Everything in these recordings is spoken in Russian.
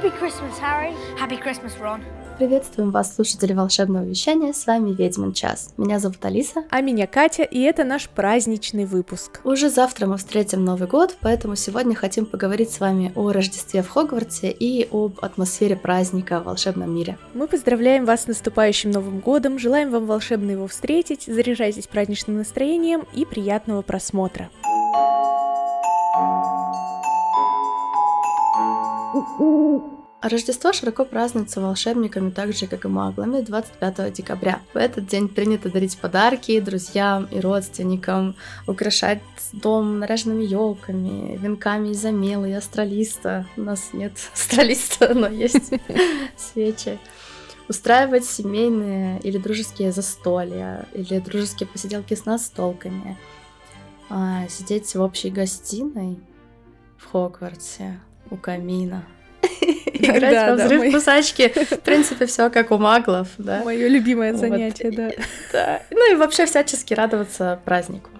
Happy Christmas, Harry. Happy Christmas, Ron. Приветствуем вас, слушатели волшебного вещания, с вами Ведьмин час. Меня зовут Алиса. А меня Катя, и это наш праздничный выпуск. Уже завтра мы встретим Новый год, поэтому сегодня хотим поговорить с вами о Рождестве в Хогвартсе и об атмосфере праздника в волшебном мире. Мы поздравляем вас с наступающим Новым годом, желаем вам волшебно его встретить, заряжайтесь праздничным настроением и приятного просмотра. Рождество широко празднуется волшебниками, так же, как и маглами, 25 декабря. В этот день принято дарить подарки друзьям и родственникам, украшать дом наряженными елками, венками из омела и астролиста. У нас нет астролиста, но есть свечи. Устраивать семейные или дружеские застолья, или дружеские посиделки с настолками. Сидеть в общей гостиной в Хогвартсе у камина. Играть во взрыв-кусачки. В принципе, все как у маглов, да. Мое любимое занятие, да. Ну и вообще всячески радоваться празднику.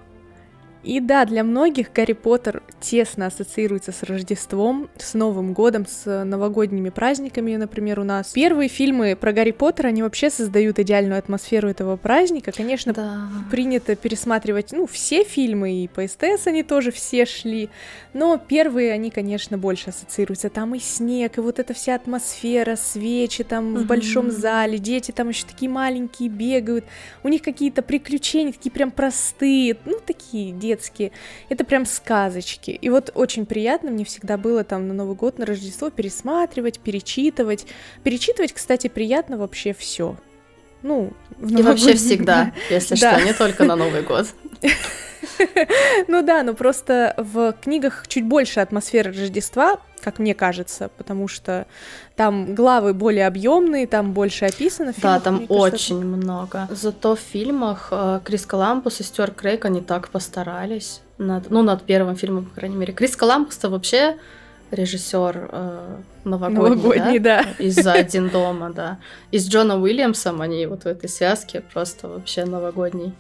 И да, для многих Гарри Поттер тесно ассоциируется с Рождеством, с Новым годом, с новогодними праздниками, например, у нас. Первые фильмы про Гарри Поттера, они вообще создают идеальную атмосферу этого праздника. Конечно, да. Принято пересматривать, все фильмы, и по СТС они тоже все шли, но первые, они, конечно, больше ассоциируются. Там и снег, и вот эта вся атмосфера, свечи там в большом зале, дети там еще такие маленькие бегают, у них какие-то приключения, такие прям простые, такие детские, это прям сказочки. И вот очень приятно мне всегда было там на Новый год, на Рождество пересматривать, перечитывать. Перечитывать, кстати, приятно вообще все. И вообще всегда, если что, не только на Новый год. Но просто в книгах чуть больше атмосферы Рождества, как мне кажется, потому что там главы более объемные, там больше описано. Да, там очень много. Зато в фильмах Крис Коламбус и Стюарт Крейг, они так постарались. Над первым фильмом, по крайней мере. Крис Коламбус-то вообще режиссер новогодний, да? Из-за «Один дома», да. И с Джоном Уильямсом они вот в этой связке просто вообще новогодний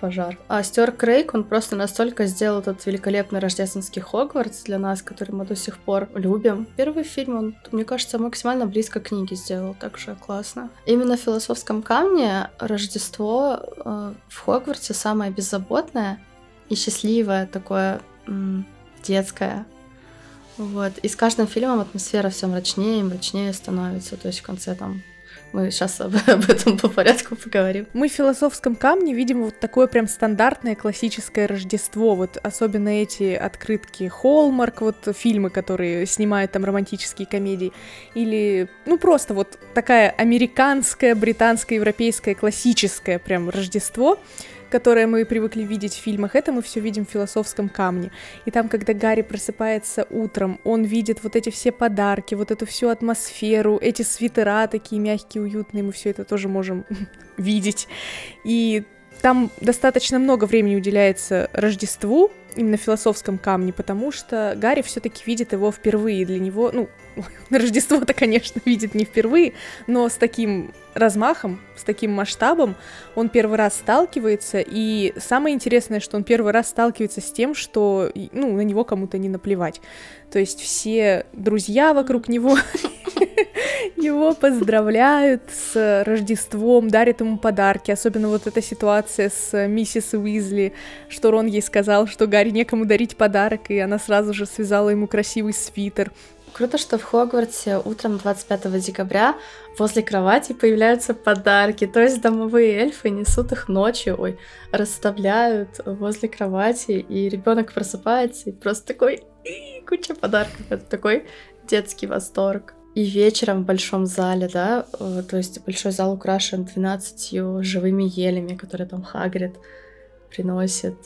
пожар. А Стюарт Крейг, он просто настолько сделал этот великолепный рождественский Хогвартс для нас, который мы до сих пор любим. Первый фильм он, мне кажется, максимально близко к книге сделал, так же классно. Именно в «Философском камне» Рождество в Хогвартсе самое беззаботное и счастливое, такое детское. Вот. И с каждым фильмом атмосфера все мрачнее и мрачнее становится. То есть в конце там... Мы сейчас об этом по порядку поговорим. Мы в «Философском камне» видим вот такое прям стандартное классическое Рождество. Вот особенно эти открытки Hallmark, вот фильмы, которые снимают там романтические комедии. Или, просто вот такая американская, британская, европейская, классическое прям Рождество, которое мы привыкли видеть в фильмах, это мы все видим в «Философском камне». И там, когда Гарри просыпается утром, он видит вот эти все подарки, вот эту всю атмосферу, эти свитера такие мягкие, уютные, мы все это тоже можем видеть. И там достаточно много времени уделяется Рождеству, именно в «Философском камне», потому что Гарри все-таки видит его впервые, для него, Рождество-то, конечно, видит не впервые, но с таким размахом, с таким масштабом он первый раз сталкивается, и самое интересное, что он первый раз сталкивается с тем, что, на него кому-то не наплевать, то есть все друзья вокруг него его поздравляют с Рождеством, дарят ему подарки, особенно вот эта ситуация с миссис Уизли, что Рон ей сказал, что Гарри некому дарить подарок, и она сразу же связала ему красивый свитер. Круто, что в Хогвартсе утром 25 декабря возле кровати появляются подарки, то есть домовые эльфы несут их ночью, расставляют возле кровати, и ребенок просыпается и просто такой, куча подарков, это такой детский восторг. И вечером в большом зале, да, то есть большой зал украшен 12 живыми елями, которые там Хагрид приносит,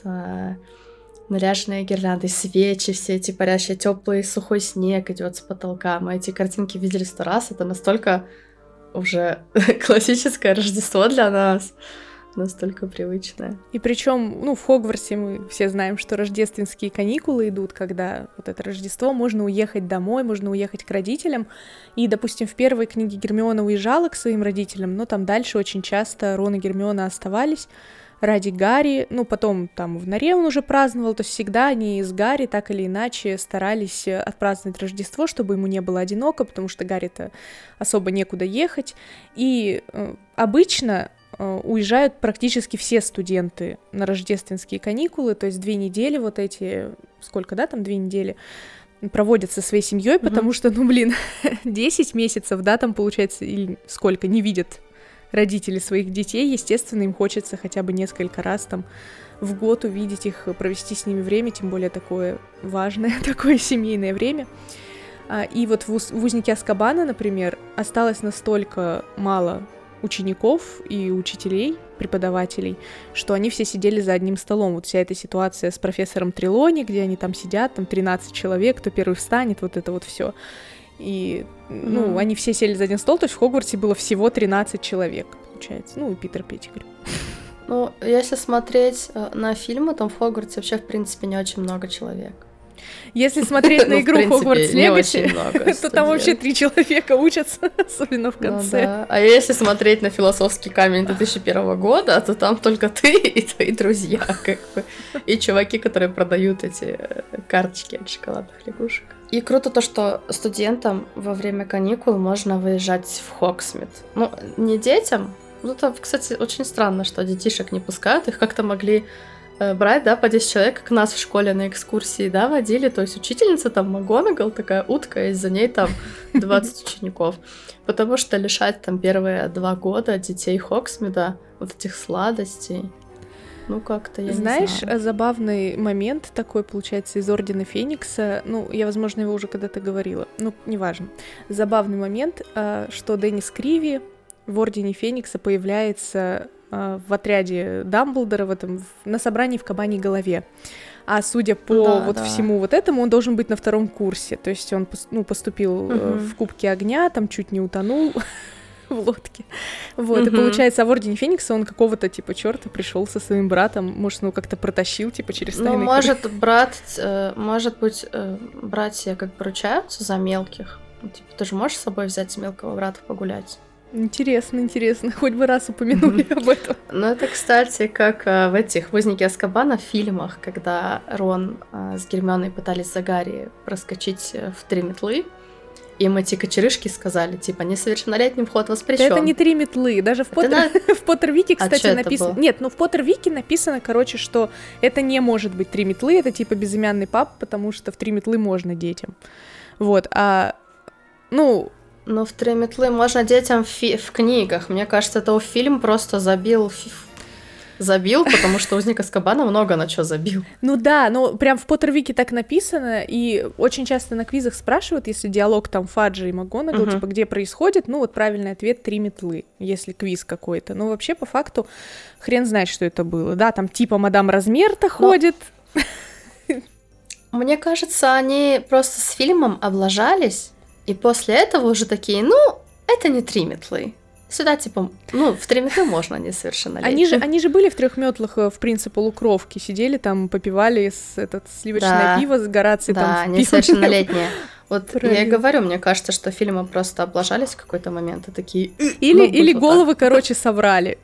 наряженные гирлянды, свечи, все эти парящие, теплый сухой снег идет с потолка. Мы эти картинки видели 100 раз, это настолько уже классическое Рождество для нас. Настолько привычная. И причем, в Хогвартсе мы все знаем, что рождественские каникулы идут, когда вот это Рождество, можно уехать домой, можно уехать к родителям. И, допустим, в первой книге Гермиона уезжала к своим родителям, но там дальше очень часто Рон и Гермиона оставались. ради Гарри, ну, потом там в норе он уже праздновал, то всегда они с Гарри так или иначе старались отпраздновать Рождество, чтобы ему не было одиноко, потому что Гарри-то особо некуда ехать, и обычно уезжают практически все студенты на рождественские каникулы, то есть 2 недели вот эти, сколько, да, там 2 недели, проводят со своей семьей, потому что, ну, блин, 10 месяцев, да, там, получается, или сколько, не видят родители своих детей, естественно, им хочется хотя бы несколько раз там в год увидеть их, провести с ними время, тем более такое важное, такое семейное время. И вот в «Узнике Азкабана», например, осталось настолько мало учеников и учителей, преподавателей, что они все сидели за одним столом. Вот вся эта ситуация с профессором Трелони, где они там сидят, там 13 человек, кто первый встанет, вот это вот все. И, ну, они все сели за один стол, то есть в Хогвартсе было всего 13 человек, получается. Ну, и Питер Петтигрю. Ну, если смотреть на фильмы, там в Хогвартсе вообще, в принципе, не очень много человек. Если смотреть на игру Хогвартс Легаси, то там вообще 3 человека учатся, особенно в конце. А если смотреть на «Философский камень» 2001 года, то там только ты и твои друзья, как бы, и чуваки, которые продают эти карточки от шоколадных лягушек. И круто то, что студентам во время каникул можно выезжать в Хогсмит. Ну, не детям. Ну, это, кстати, очень странно, что детишек не пускают. Их как-то могли брать, да, по 10 человек, как нас в школе на экскурсии, да, водили. То есть учительница там Макгонагал, такая утка, и за ней там 20 учеников. Потому что лишать там первые 2 года детей Хогсмида вот этих сладостей... Ну, как-то, я не знаю. Забавный момент такой, получается, из «Ордена Феникса». Ну, я, возможно, его уже когда-то говорила. Ну, неважно. Забавный момент, что Деннис Криви в «Ордене Феникса» появляется в отряде Дамблдора в этом, на собрании в «Кабаньей голове». А судя по всему вот этому, он должен быть на 2-м курсе. То есть он поступил в «Кубке огня», там чуть не утонул... в лодке. Вот, и получается, в «Ордене Феникса» он какого-то, типа, черта пришел со своим братом, может, ну, как-то протащил, типа, через тайные... Ну, может, брат, может быть, братья как бы ручаются за мелких. Ну, типа, ты же можешь с собой взять мелкого брата погулять? Интересно, хоть бы раз упомянули об этом. Ну, это, кстати, как в этих «Узнике Азкабана» фильмах, когда Рон с Гермионой пытались за Гарри проскочить в 3 метлы, им эти кочерышки сказали, типа, несовершеннолетним вход воспрещен. Это не 3 метлы, даже в Поттер-Вики, кстати, написано... Нет, ну в Поттер-Вике написано, короче, что это не может быть 3 метлы, это типа безымянный пап, потому что в 3 метлы можно детям. Вот, а... Ну... Ну, в 3 метлы можно детям в книгах. Мне кажется, это фильм просто забил, потому что «Узника Азкабана» много на чё забил. Ну да, но прям в Поттер-Вике так написано, и очень часто на квизах спрашивают, если диалог там Фаджи и Макгонагал, типа, где происходит, ну вот правильный ответ — 3 метлы, если квиз какой-то. Но вообще, по факту, хрен знает, что это было. Да, там типа мадам Размер-то ходит. Мне кажется, они просто с фильмом облажались, и после этого уже такие, ну, это не 3 метлы. Сюда, типа, ну, в 3 метлы можно несовершеннолетним. Они же были в 3 метлах, в принципе, полукровки. Сидели там, попивали сливочное пиво с Горацией. Да, там, несовершеннолетние. Вот я и говорю, мне кажется, что фильмы просто облажались в какой-то момент. И такие... Или головы, короче, соврали.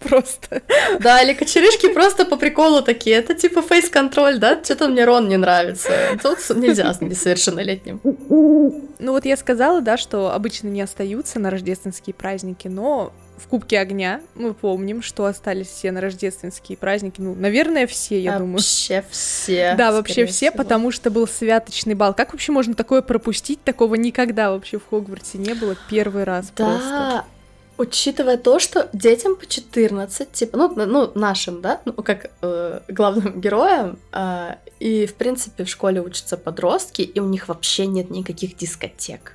Просто. Да, или кочерышки просто по приколу такие. Это типа фейс-контроль, да? Что-то мне Рон не нравится. Тут нельзя с несовершеннолетним. Ну вот я сказала, да, что обычно не остаются на рождественские праздники, но в «Кубке огня» мы помним, что остались все на рождественские праздники. Ну, наверное, все, я думаю. Вообще все. Да, вообще все, потому что был святочный бал. Как вообще можно такое пропустить? Такого никогда вообще в Хогвартсе не было. Первый раз просто. Учитывая то, что детям по 14, типа, ну нашим, да, ну, как главным героям, и, в принципе, в школе учатся подростки, и у них вообще нет никаких дискотек.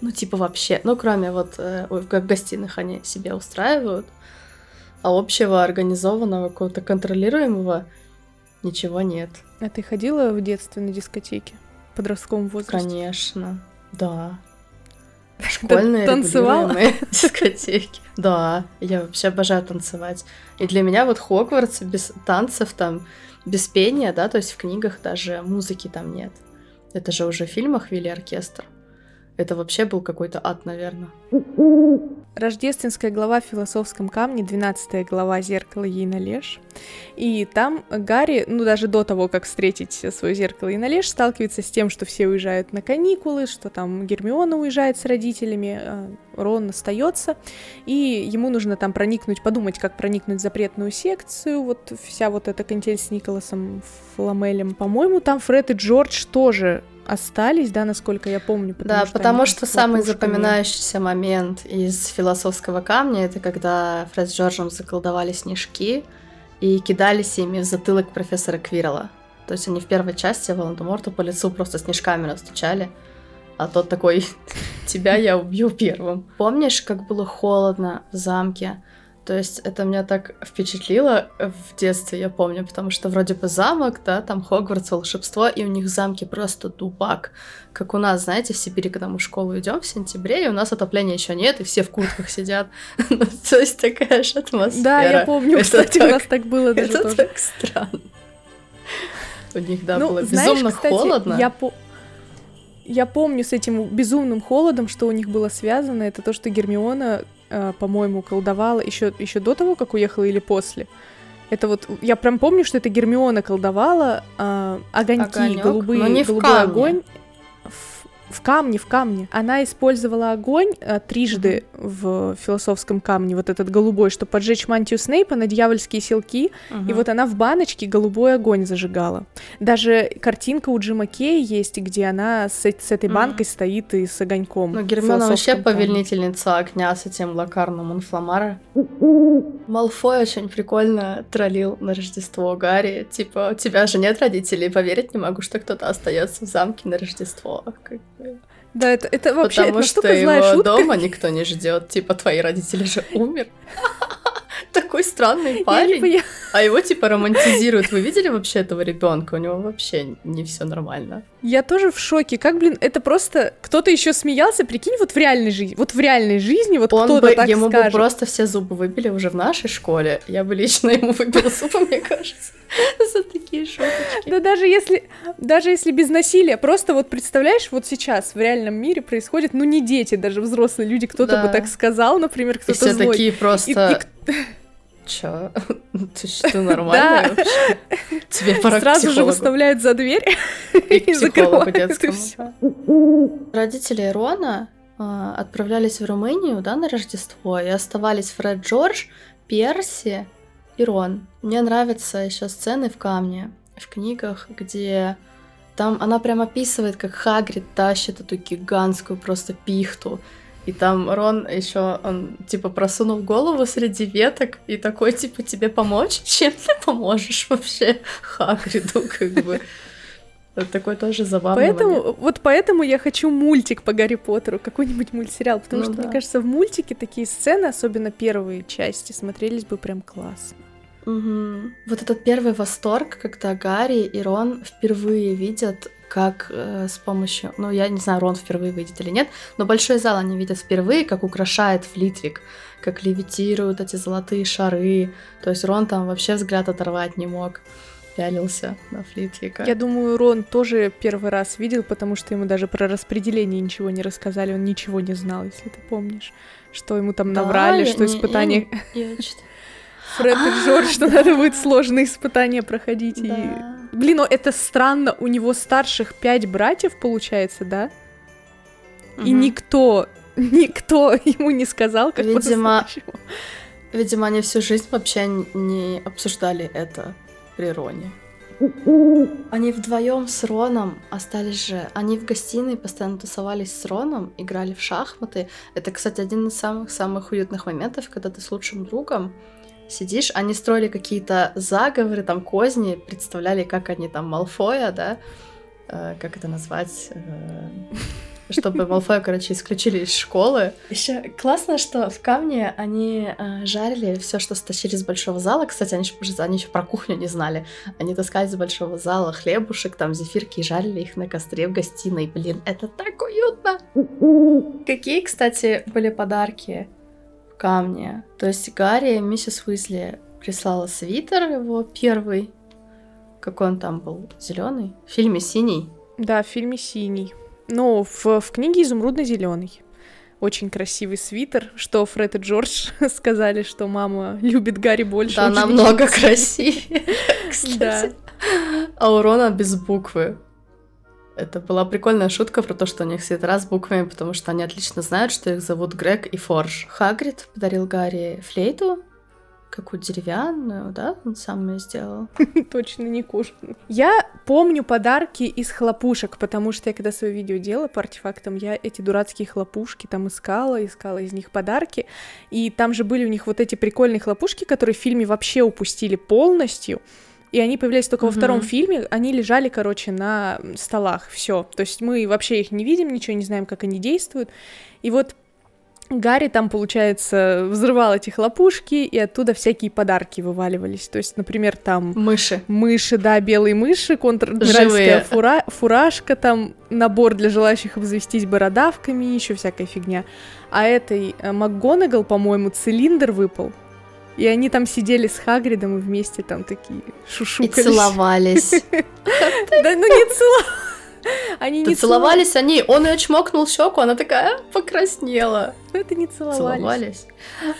Ну, типа, вообще, ну, кроме вот, как в гостиных они себе устраивают, а общего, организованного, какого-то контролируемого ничего нет. А ты ходила в детстве на дискотеки в подростковом возрасте? Конечно, да. Школьные регулируемые дискотеки. Да, я вообще обожаю танцевать. И для меня вот Хогвартс без танцев, там, без пения, да, то есть в книгах даже музыки там нет. Это же уже в фильмах вели оркестр. Это вообще был какой-то ад, наверное. Рождественская глава в «Философском камне», 12 глава «Зеркало Ей-на-Леш». И там Гарри, даже до того, как встретить свое зеркало Ей-на-Леш, сталкивается с тем, что все уезжают на каникулы, что там Гермиона уезжает с родителями, Рон остается, и ему нужно там проникнуть, подумать, как проникнуть в запретную секцию, вот вся вот эта канитель с Николасом Фламелем. По-моему, там Фред и Джордж тоже остались, да, насколько я помню. Потому что самый запоминающийся момент из «Философского камня» — это когда Фред с Джорджем заколдовали снежки и кидались ими в затылок профессора Квиррела. То есть они в первой части Волан-де-Морта по лицу просто снежками настучали, а тот такой: «Тебя я убью первым». Помнишь, как было холодно в замке? То есть это меня так впечатлило в детстве, я помню, потому что вроде бы замок, да, там Хогвартс, волшебство, и у них в замке просто дубак. Как у нас, знаете, в Сибири, когда мы в школу идем в сентябре, и у нас отопления еще нет, и все в куртках сидят. То есть такая же атмосфера. Да, я помню, кстати, у нас так было даже тоже. Это так странно. У них, да, было безумно холодно. Я помню с этим безумным холодом, что у них было связано, это то, что Гермиона, по-моему, колдовала еще до того, как уехала, или после. Это вот, я прям помню, что это Гермиона колдовала огонек, голубой огонь. В камне. Она использовала огонь трижды в «Философском камне», вот этот голубой, чтобы поджечь мантию Снейпа на дьявольские силки, и вот она в баночке голубой огонь зажигала. Даже картинка у Джима Кея есть, где она с этой банкой стоит и с огоньком. Ну, Гермиона вообще повелительница огня с этим локарным Монфломаре. Малфой очень прикольно троллил на Рождество Гарри, типа: «У тебя же нет родителей, поверить не могу, что кто-то остается в замке на Рождество». Да, это вообще потому это что его шутка. Дома никто не ждет, типа твои родители же умер. Такой странный парень, а его типа романтизируют. Вы видели вообще этого ребенка? У него вообще не все нормально. Я тоже в шоке. Как, блин, это просто кто-то еще смеялся, прикинь, вот в реальной жизни вот кто-то так скажет. Ему бы просто все зубы выбили уже в нашей школе. Я бы лично ему выбила зубы, мне кажется, за такие шуточки. Да даже если без насилия, просто вот представляешь, вот сейчас в реальном мире происходит, не дети, даже взрослые люди, кто-то бы так сказал, например, кто-то злой. И все такие просто... Чё? Ты что, нормальная вообще? Тебе пора к психологу. Сразу же выставляют за дверь и закрывают. Родители Рона отправлялись в Румынию, да, на Рождество, и оставались Фред, Джордж, Перси и Рон. Мне нравятся еще сцены в камне, в книгах, где там она прям описывает, как Хагрид тащит эту гигантскую просто пихту. И там Рон еще, он, типа, просунул голову среди веток и такой, типа: «Тебе помочь? Чем ты поможешь вообще Хагриду, как бы?» Вот такой тоже забавный момент. Вот поэтому я хочу мультик по Гарри Поттеру, какой-нибудь мультсериал, потому что, мне кажется, в мультике такие сцены, особенно первые части, смотрелись бы прям классно. Угу. Вот этот первый восторг, когда Гарри и Рон впервые видят, как с помощью... я не знаю, Рон впервые видит или нет, но большой зал они видят впервые, как украшает Флитвик, как левитируют эти золотые шары. То есть Рон там вообще взгляд оторвать не мог. Пялился на Флитвика. Я думаю, Рон тоже первый раз видел, потому что ему даже про распределение ничего не рассказали, он ничего не знал, если ты помнишь, что ему там наврали, что испытание... Фред и Джордж, что надо будет сложные испытания проходить. Блин, это странно, у него старших 5 братьев, получается, да? И никто ему не сказал, как по-настоящему. Видимо, они всю жизнь вообще не обсуждали это при Роне. Они вдвоем с Роном остались же. Они в гостиной постоянно тусовались с Роном, играли в шахматы. Это, кстати, один из самых-самых уютных моментов, когда ты с лучшим другом сидишь, они строили какие-то заговоры, там, козни, представляли, как они там Малфоя, да, как это назвать, чтобы Малфоя, исключили из школы. Еще классно, что в камне они жарили все, что стащили с большого зала, кстати, они еще про кухню не знали, они таскали с большого зала хлебушек, там, зефирки, и жарили их на костре в гостиной, блин, это так уютно! Какие, кстати, были подарки камня. То есть Гарри, миссис Уизли прислала свитер, его первый. Какой он там был? Зеленый? В фильме синий? Да, в фильме синий. Но в книге изумрудно-зеленый. очень красивый свитер, что Фред и Джордж сказали, что мама любит Гарри больше. Да, намного красивее, кстати. А у Рона без буквы. Это была прикольная шутка про то, что у них свитера с буквами, потому что они отлично знают, что их зовут Грег и Форж. Хагрид подарил Гарри флейту, какую деревянную, да? Он сам ее сделал. Точно не кожаную. Я помню подарки из хлопушек, потому что я когда свое видео делала по артефактам, я эти дурацкие хлопушки там искала из них подарки. И там же были у них вот эти прикольные хлопушки, которые в фильме вообще упустили полностью. И они появлялись только во втором фильме, они лежали, короче, на столах, все. То есть мы вообще их не видим, ничего не знаем, как они действуют. И вот Гарри там, получается, взрывал эти хлопушки, и оттуда всякие подарки вываливались. То есть, например, там... Мыши, да, белые мыши, контрдральская фуражка, там набор для желающих обзавестись бородавками, еще всякая фигня. А этой Макгонагал, по-моему, цилиндр выпал. И они там сидели с Хагридом и вместе там такие шушукались. И целовались. Да, ну не целовались. Целовались они, он ее чмокнул щеку, она такая покраснела. Это не целовались.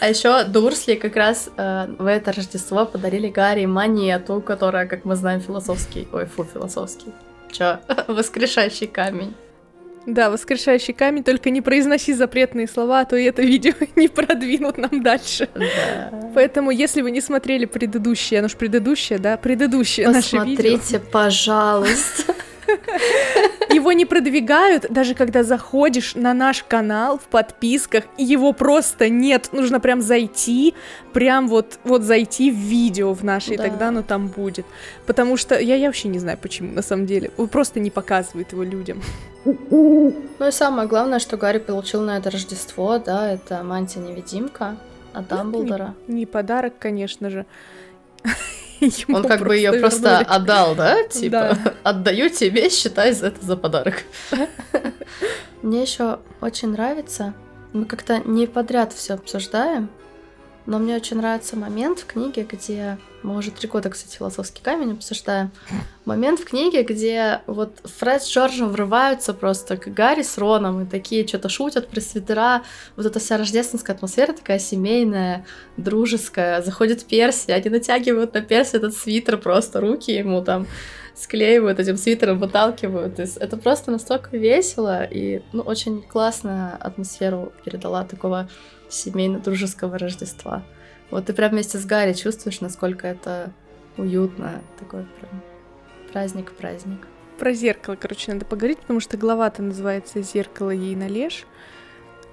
А еще Дурсли как раз в это Рождество подарили Гарри монету, которая, как мы знаем, философский. Воскрешающий камень. Да, воскрешающий камень, только не произноси запретные слова, а то и это видео не продвинут нам дальше. Да. Поэтому, если вы не смотрели предыдущее наше видео... Посмотрите, пожалуйста. Его не продвигают, даже когда заходишь на наш канал в подписках, и его просто нет. Нужно прям зайти, прям вот зайти в видео в наше, да. И тогда оно там будет. Потому что я вообще не знаю, почему, на самом деле. Он просто не показывает его людям. Ну и самое главное, что Гарри получил на это Рождество, да, это мантия-невидимка от Дамблдора. Не подарок, конечно же. Ему он как бы ее просто отдал, да? Типа, да. Отдаю тебе, считай это за подарок. Мне еще очень нравится, мы как-то не подряд все обсуждаем, но мне очень нравится момент в книге, где... Мы уже 3 года, кстати, «Философский камень» обсуждаем. Момент в книге, где вот Фред с Джорджем врываются просто к Гарри с Роном и такие что-то шутят про свитера. Вот эта вся рождественская атмосфера такая семейная, дружеская. Заходит Перси, они натягивают на Перси этот свитер, просто руки ему там склеивают, этим свитером выталкивают. То есть это просто настолько весело и очень классную атмосферу передала такого семейно-дружеского Рождества. Вот ты прям вместе с Гарри чувствуешь, насколько это уютно. Такой прям праздник. Про зеркало, короче, надо поговорить, потому что глава-то называется «Зеркало ей належь».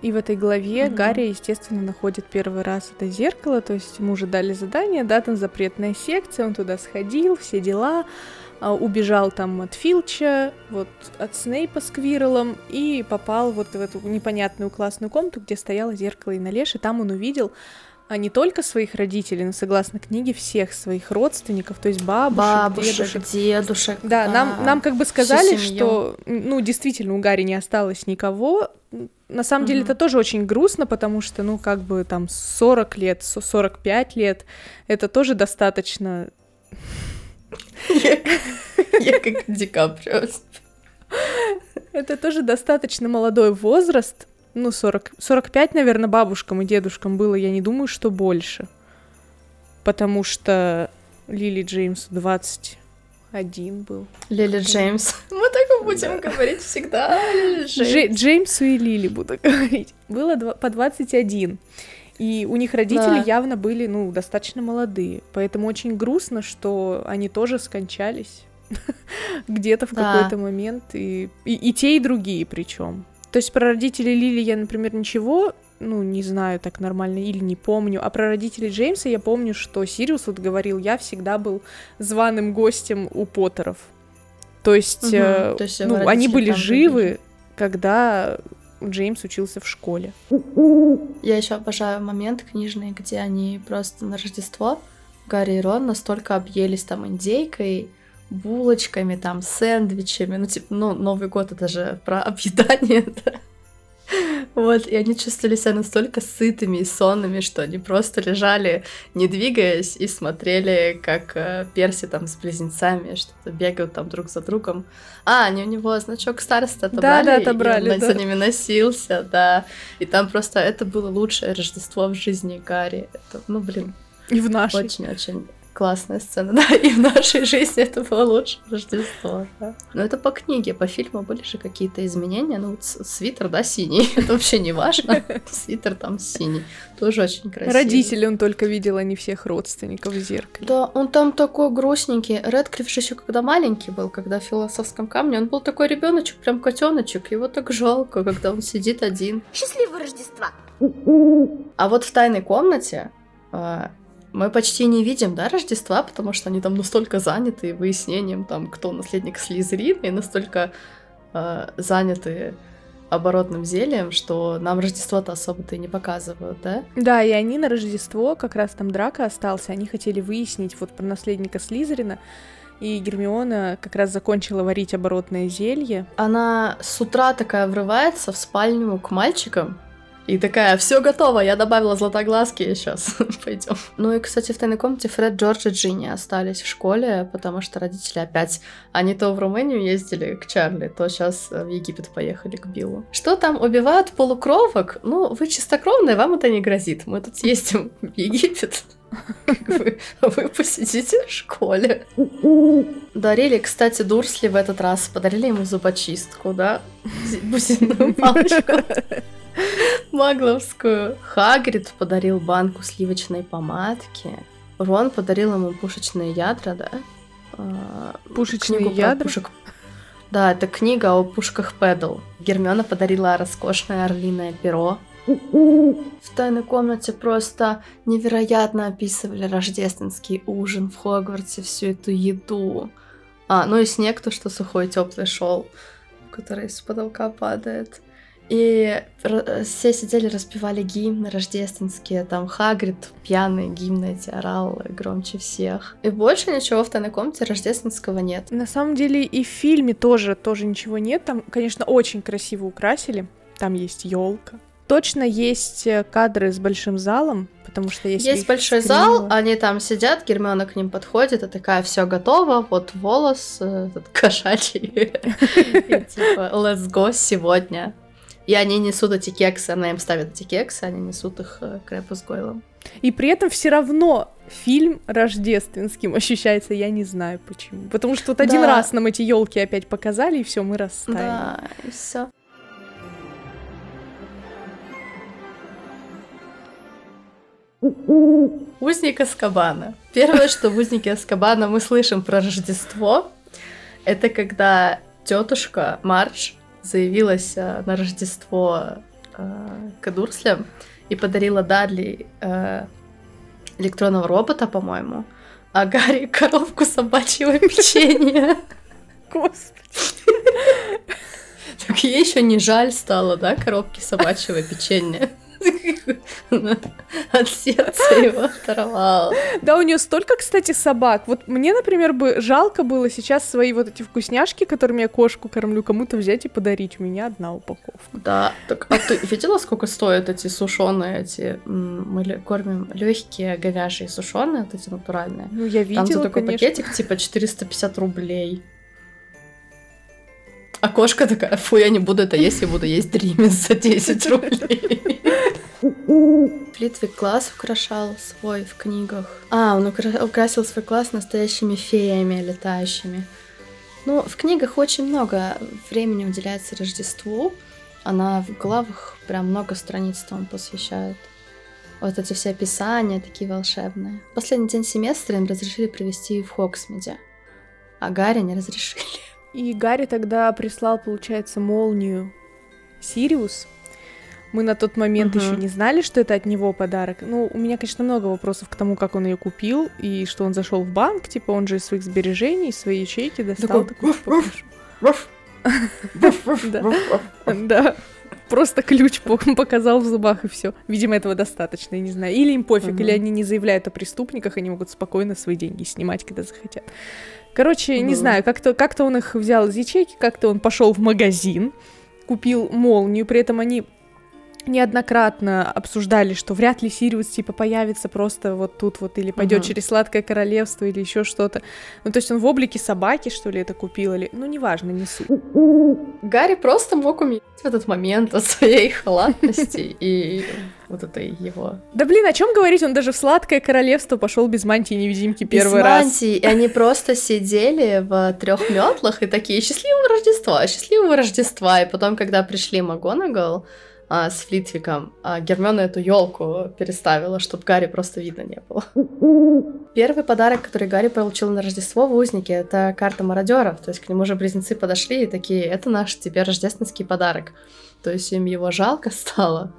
И в этой главе Гарри, естественно, находит первый раз это зеркало. То есть ему уже дали задание, да, там запретная секция, он туда сходил, все дела. Убежал там от Филча, вот от Снейпа с Квиррелом и попал вот в эту непонятную классную комнату, где стояло «Зеркало ей належь», и там он увидел... а не только своих родителей, но, согласно книге, всех своих родственников, то есть бабушек, дедушек. Да, нам как бы сказали, что, действительно, у Гарри не осталось никого. На самом деле, это тоже очень грустно, потому что, 40 лет, 45 лет, это тоже достаточно... Я как Ди Каприо. Это тоже достаточно молодой возраст, 45, наверное, бабушкам и дедушкам было, я не думаю, что больше. Потому что Лили Джеймсу 21 был. Лили Джеймс. Мы так и будем говорить всегда. Джеймсу и Лили буду говорить. Было по 21. И у них родители явно были, достаточно молодые. Поэтому очень грустно, что они тоже скончались где-то в какой-то момент. И те, и другие причем. То есть про родителей Лили я, например, ничего, не знаю так нормально или не помню, а про родителей Джеймса я помню, что Сириус вот говорил, я всегда был званым гостем у Поттеров. То есть, они были живы, когда Джеймс учился в школе. Я еще обожаю момент книжный, где они просто на Рождество, Гарри и Рон, настолько объелись там индейкой, булочками, там, сэндвичами. Новый год — это же про объедание, да? Вот, и они чувствовали себя настолько сытыми и сонными, что они просто лежали, не двигаясь, и смотрели, как Перси там с близнецами что-то бегают там друг за другом. А, они у него значок старосты отобрали, и он за ними носился, да. И там просто это было лучшее Рождество в жизни Гарри. Это, ну, блин. И в нашей. Очень-очень классная сцена, да, и в нашей жизни это было лучше Рождество, да. Но это по книге, по фильму были же какие-то изменения, ну, свитер, да, синий, это вообще не важно, свитер там синий, тоже очень красивый. Родители он только видел, а не всех родственников в зеркале. Да, он там такой грустненький, Рэдклифф же еще когда маленький был, когда в «Философском камне», он был такой ребеночек, прям котеночек, его так жалко, когда он сидит один. Счастливого Рождества! А вот в «Тайной комнате» мы почти не видим, да, Рождества, потому что они там настолько заняты выяснением, там, кто наследник Слизерина, и настолько заняты оборотным зельем, что нам Рождество-то особо-то и не показывают, да? Да, и они на Рождество, как раз там драка осталась, они хотели выяснить вот про наследника Слизерина, и Гермиона как раз закончила варить оборотное зелье. Она с утра такая врывается в спальню к мальчикам, и такая, все готово, я добавила златоглазки, сейчас пойдем. Ну и, кстати, в «Тайной комнате» Фред, Джордж и Джинни остались в школе, потому что родители опять... Они то в Румынию ездили к Чарли, то сейчас в Египет поехали к Биллу. Что там, убивают полукровок? Ну, вы чистокровные, вам это не грозит. Мы тут ездим в Египет. Вы посидите в школе. Дарили, кстати, Дурсли в этот раз. Подарили ему зубочистку, да? Бусинную палочку. Магловскую. Хагрид подарил банку сливочной помадки. Рон подарил ему пушечные ядра, да? Пушечные книгу ядра? Пушек... Да, это книга о пушках Пэддл. Гермиона подарила роскошное орлиное перо. В «Тайной комнате» просто невероятно описывали рождественский ужин в Хогвартсе, всю эту еду. А, ну и снег, то, что сухой теплый шел, который из потолка падает. И все сидели, распевали гимны рождественские, там Хагрид пьяный гимны эти орал громче всех. И больше ничего в «Тайной комнате» рождественского нет. На самом деле и в фильме тоже ничего нет, там, конечно, очень красиво украсили, там есть елка. Точно есть кадры с большим залом, потому что есть большой зал, они там сидят, Гермиона к ним подходит, и такая, все готово, вот волос этот кошачий, и типа let's go сегодня. И они несут эти кексы, она им ставит эти кексы, они несут их к Рэпу с Гойлом. И при этом все равно фильм рождественским ощущается, я не знаю почему. Потому что вот один раз нам эти елки опять показали, и все, мы расстали. Да, и все. Узник Азкабана. Первое, что в «Узнике Азкабана» мы слышим про Рождество, это когда тетушка Мардж заявилась на Рождество к Дурслям и подарила Дадли электронного робота, по-моему, а Гарри коробку собачьего печенья. Господи. Так ей еще не жаль стало, да, коробки собачьего печенья. От сердца его оторвало. Да, у нее столько, кстати, собак. Вот мне, например, бы жалко было сейчас свои вот эти вкусняшки, которыми я кошку кормлю, кому-то взять и подарить. У меня одна упаковка. Да, так а ты видела, сколько стоят эти сушеные, эти мы кормим легкие говяжьи сушеные, вот эти натуральные. Ну, я видела, конечно. Там за такой пакетик типа 450 рублей. А кошка такая, фу, я не буду это есть, я буду есть Дримис за 10 рублей. Флитвик класс украшал свой в книгах. А, он украсил свой класс настоящими феями летающими. Ну, в книгах очень много времени уделяется Рождеству. Она в главах прям много страниц там посвящает. Вот эти все описания такие волшебные. Последний день семестра им разрешили провести в Хоксмиде. А Гарри не разрешили. И Гарри тогда прислал, получается, молнию Сириус. Мы на тот момент еще не знали, что это от него подарок. Ну, у меня, конечно, много вопросов к тому, как он ее купил, и что он зашел в банк, типа, он же из своих сбережений, из своей ячейки достал такой... Да, просто ключ показал в зубах, и все. Видимо, этого достаточно, я не знаю. Или им пофиг, или они не заявляют о преступниках, они могут спокойно свои деньги снимать, когда захотят. Короче, не знаю, как-то он их взял из ячейки, как-то он пошел в магазин, купил молнию, при этом они неоднократно обсуждали, что вряд ли Сириус типа появится просто вот тут вот или пойдет через Сладкое Королевство или еще что-то. Ну то есть он в облике собаки, что ли, это купил или... Ну неважно, не суть. Гарри просто мог умереть в этот момент от своей халатности и вот это его... Да блин, о чем говорить? Он даже в Сладкое Королевство пошел без мантии-невидимки первый раз. Без мантии, и они просто сидели в трех метлах и такие: счастливого Рождества, и потом, когда пришли Макгонагал с Флитвиком, Гермиона эту елку переставила, чтобы Гарри просто видно не было. Первый подарок, который Гарри получил на Рождество в Узнике, это карта мародеров. То есть к нему же близнецы подошли и такие: это наш тебе рождественский подарок. То есть им его жалко стало.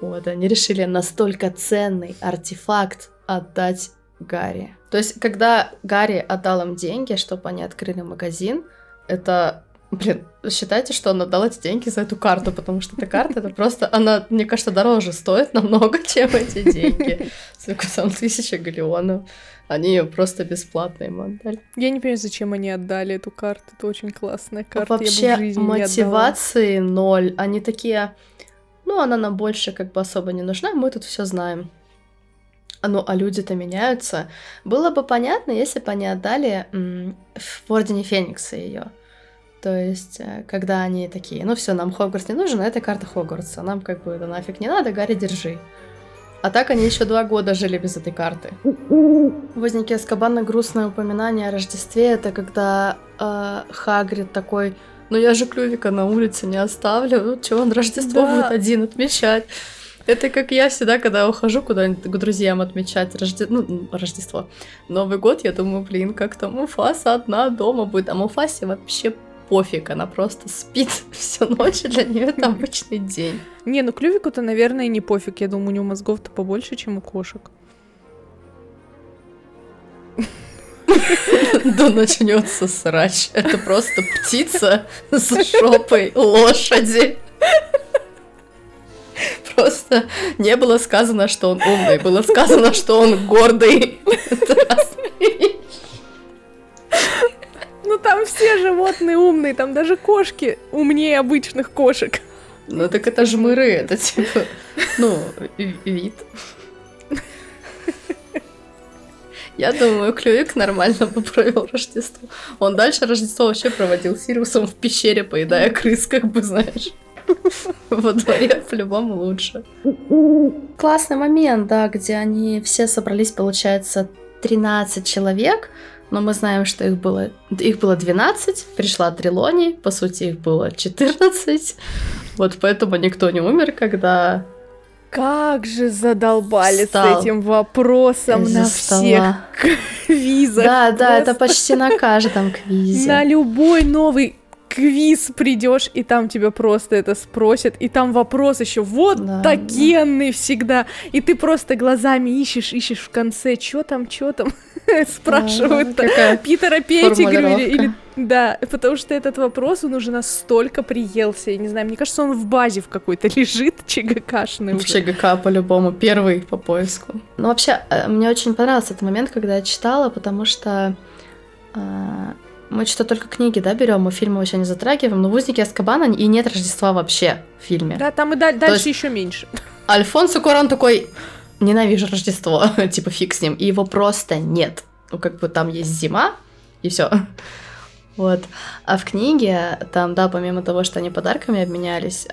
Вот, они решили настолько ценный артефакт отдать Гарри. То есть когда Гарри отдал им деньги, чтобы они открыли магазин, это... Блин, считайте, что он отдал эти деньги за эту карту, потому что эта карта, это просто, она, мне кажется, дороже стоит намного, чем эти деньги. Сколько там 1000 галеонов. Они ее просто бесплатно ему отдали. Я не понимаю, зачем они отдали эту карту, это очень классная карта. А вообще мотивации ноль, они такие: ну, она нам больше как бы особо не нужна, мы тут все знаем. Ну, а люди-то меняются. Было бы понятно, если бы они отдали в Ордене Феникса ее. То есть, когда они такие: ну все, нам Хогвартс не нужен, а это карта Хогвартса, нам как бы это нафиг не надо, Гарри, держи. А так они еще 2 года жили без этой карты. В Узнике Азкабана грустное упоминание о Рождестве, это когда Хагрид такой: ну я же клювика на улице не оставлю, ну чего он Рождество будет один отмечать? Это как я всегда, когда ухожу куда-нибудь к друзьям отмечать Рождество, Новый год, я думаю: блин, как там Муфаса одна дома будет, а Муфасе вообще пофиг, она просто спит всю ночь, для нее это обычный день. Не, ну клювику-то, наверное, не пофиг. Я думаю, у него мозгов-то побольше, чем у кошек. Да начнется срач. Это просто птица с шопой лошади. Просто не было сказано, что он умный, было сказано, что он гордый. Ну там все животные умные, там даже кошки умнее обычных кошек. Ну так это жмыры, это типа, ну, вид. Я думаю, Клювик нормально бы провел Рождество. Он дальше Рождество вообще проводил Сириусом в пещере, поедая крыс, как бы, знаешь. Во дворе по-любому лучше. Классный момент, да, где они все собрались, получается, 13 человек. Но мы знаем, что их было 12, пришла Трелони, по сути, их было 14. Вот поэтому никто не умер, когда... Как же задолбали с этим вопросом на всех квизах. Да, просто. Да, это почти на каждом квизе. На любой новый квиз придешь, и там тебя просто это спросят, и там вопрос еще вот да, такенный да. Всегда, и ты просто глазами ищешь в конце, чё там, спрашивают Питера Петтигрю или... Да, потому что этот вопрос, он уже настолько приелся, я не знаю, мне кажется, он в базе в какой-то лежит, ЧГКшный уже. В ЧГК по-любому, первый по поиску. Ну вообще, мне очень понравился этот момент, когда я читала, потому что... Мы что, только книги, да, берем, мы фильмы вообще не затрагиваем, но в «Узнике Азкабана» и нет Рождества вообще в фильме. Да, там и дальше еще меньше. Альфонсо Куарон такой: ненавижу Рождество, типа фиг с ним, и его просто нет. Ну, как бы там есть зима, и все. Вот. А в книге там, да, помимо того, что они подарками обменялись,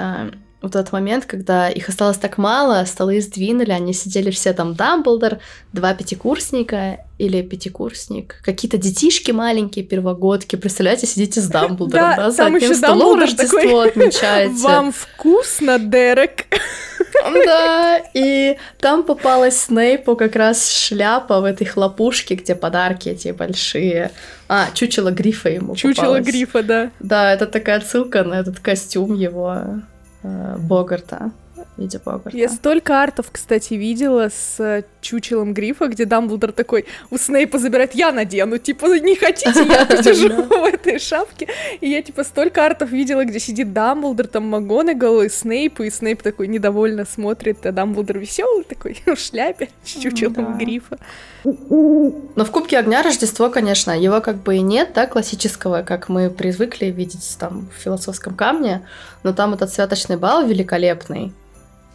вот тот момент, когда их осталось так мало, столы сдвинули, они сидели все там: Дамблдор, 2 пятикурсника или пятикурсник, какие-то детишки маленькие, первогодки, представляете, сидите с Дамблдором, да, за одним столом Рождество отмечаете. Вам вкусно, Дерек? Да, и там попалась Снейпу как раз шляпа в этой хлопушке, где подарки эти большие. А, чучело грифа ему попалось. Чучело грифа, да. Да, это такая отсылка на этот костюм его... Богарта, в виде Богарта. Я столько артов, кстати, видела с чучелом грифа, где Дамблдор такой у Снейпа забирает: я надену, типа, не хотите, я подержу в этой шапке. И я, типа, столько артов видела, где сидит Дамблдор, там Макгонагал и Снейп такой недовольно смотрит, а Дамблдор веселый такой в шляпе с чучелом грифа. Но в Кубке Огня Рождество, конечно, его как бы и нет, да, классического, как мы привыкли видеть там в Философском камне, но там этот святочный бал великолепный,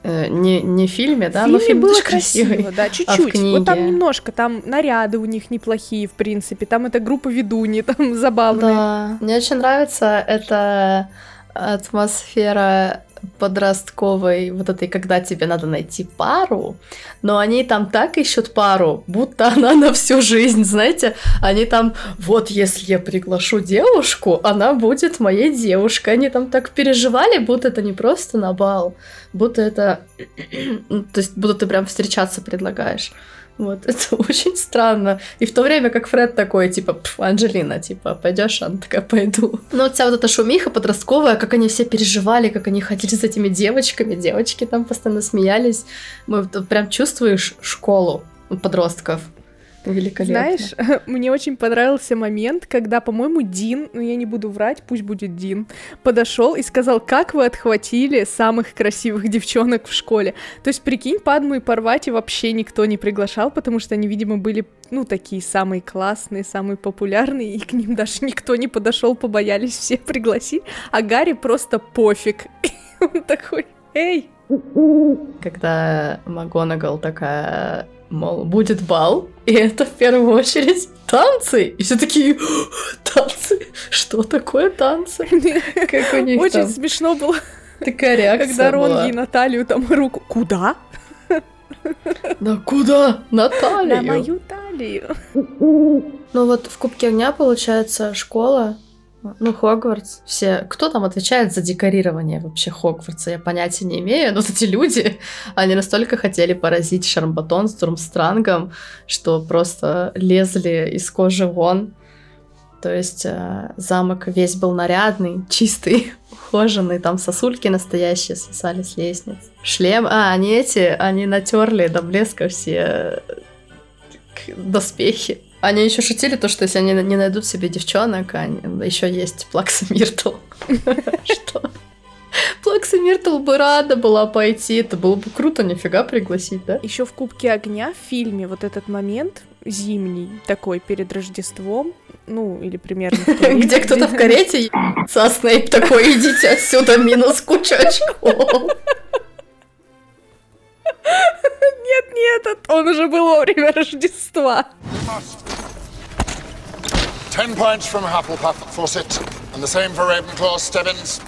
Не в фильме, да? В фильме фильм было красиво, да, чуть-чуть. Вот там немножко, там наряды у них неплохие, в принципе. Там эта группа ведуньи, там забавные. Да, мне очень нравится эта атмосфера подростковой, вот этой, когда тебе надо найти пару, но они там так ищут пару, будто она на всю жизнь, знаете, они там, вот если я приглашу девушку, она будет моей девушкой, они там так переживали, будто это не просто на бал, будто это, то есть, будто ты прям встречаться предлагаешь. Вот, это очень странно. И в то время, как Фред такой, типа, Анжелина, типа, пойдешь, она такая, пойду. Но у тебя вот эта шумиха подростковая, как они все переживали, как они ходили с этими девочками, девочки там постоянно смеялись. Прям чувствуешь школу подростков. Великолепно. Знаешь, мне очень понравился момент, когда, по-моему, Дин, ну я не буду врать, пусть будет Дин, подошел и сказал, как вы отхватили самых красивых девчонок в школе. То есть, прикинь, Падму и Парвати вообще никто не приглашал, потому что они, видимо, были, ну, такие самые классные, самые популярные, и к ним даже никто не подошел, побоялись все пригласить, а Гарри просто пофиг. Он такой, эй! Когда Макгонагал такая... Мол, будет бал, и это в первую очередь танцы. И все такие, танцы? Что такое танцы? Как у них очень там? Смешно было. Такая реакция когда Рон была. Ей Наталью там руку. Куда? Да куда? Наталью. На мою талию. Ну вот в Кубке огня, получается, школа. Ну, Хогвартс, все... Кто там отвечает за декорирование вообще Хогвартса? Я понятия не имею, но вот эти люди, они настолько хотели поразить Шармбатон с Дурмстрангом, что просто лезли из кожи вон. То есть замок весь был нарядный, чистый, ухоженный, там сосульки настоящие свисали с лестниц. Шлем... А, они эти, они натерли до блеска все доспехи. Они еще шутили то, что если они не найдут себе девчонок, еще есть Плакса Миртл. Что? Плакса Миртл бы рада была пойти, это было бы круто, нифига пригласить, да? Еще в Кубке огня в фильме вот этот момент зимний такой перед Рождеством, ну или примерно. Где кто-то в карете ебется, а Снейп такой, идите отсюда, минус куча очков. Нет, он уже был во время Рождества. 10 points from Hufflepuff, Fawcett, and the same for Ravenclaw, Stebbins.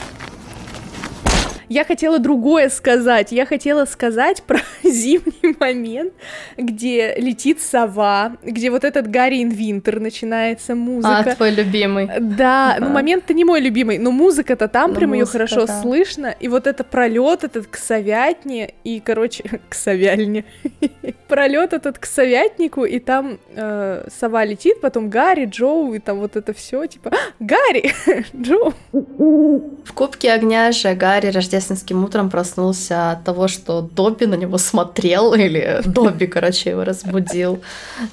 Я хотела другое сказать. Я хотела сказать про зимний момент, где летит сова, где вот этот Гарри ин Винтер начинается, музыка. А, твой любимый. Да, ну момент-то не мой любимый, но музыка-то там, но прям ее хорошо слышно. И вот это пролет этот к совятне, и, короче, к совяльне. Пролет этот к совятнику, и там сова летит, потом Гарри, Джоу, и там вот это все типа, Гарри, Джоу. В Кубке огня же Гарри рождественским утром проснулся от того, что Добби на него смотрел, или Добби, короче, его разбудил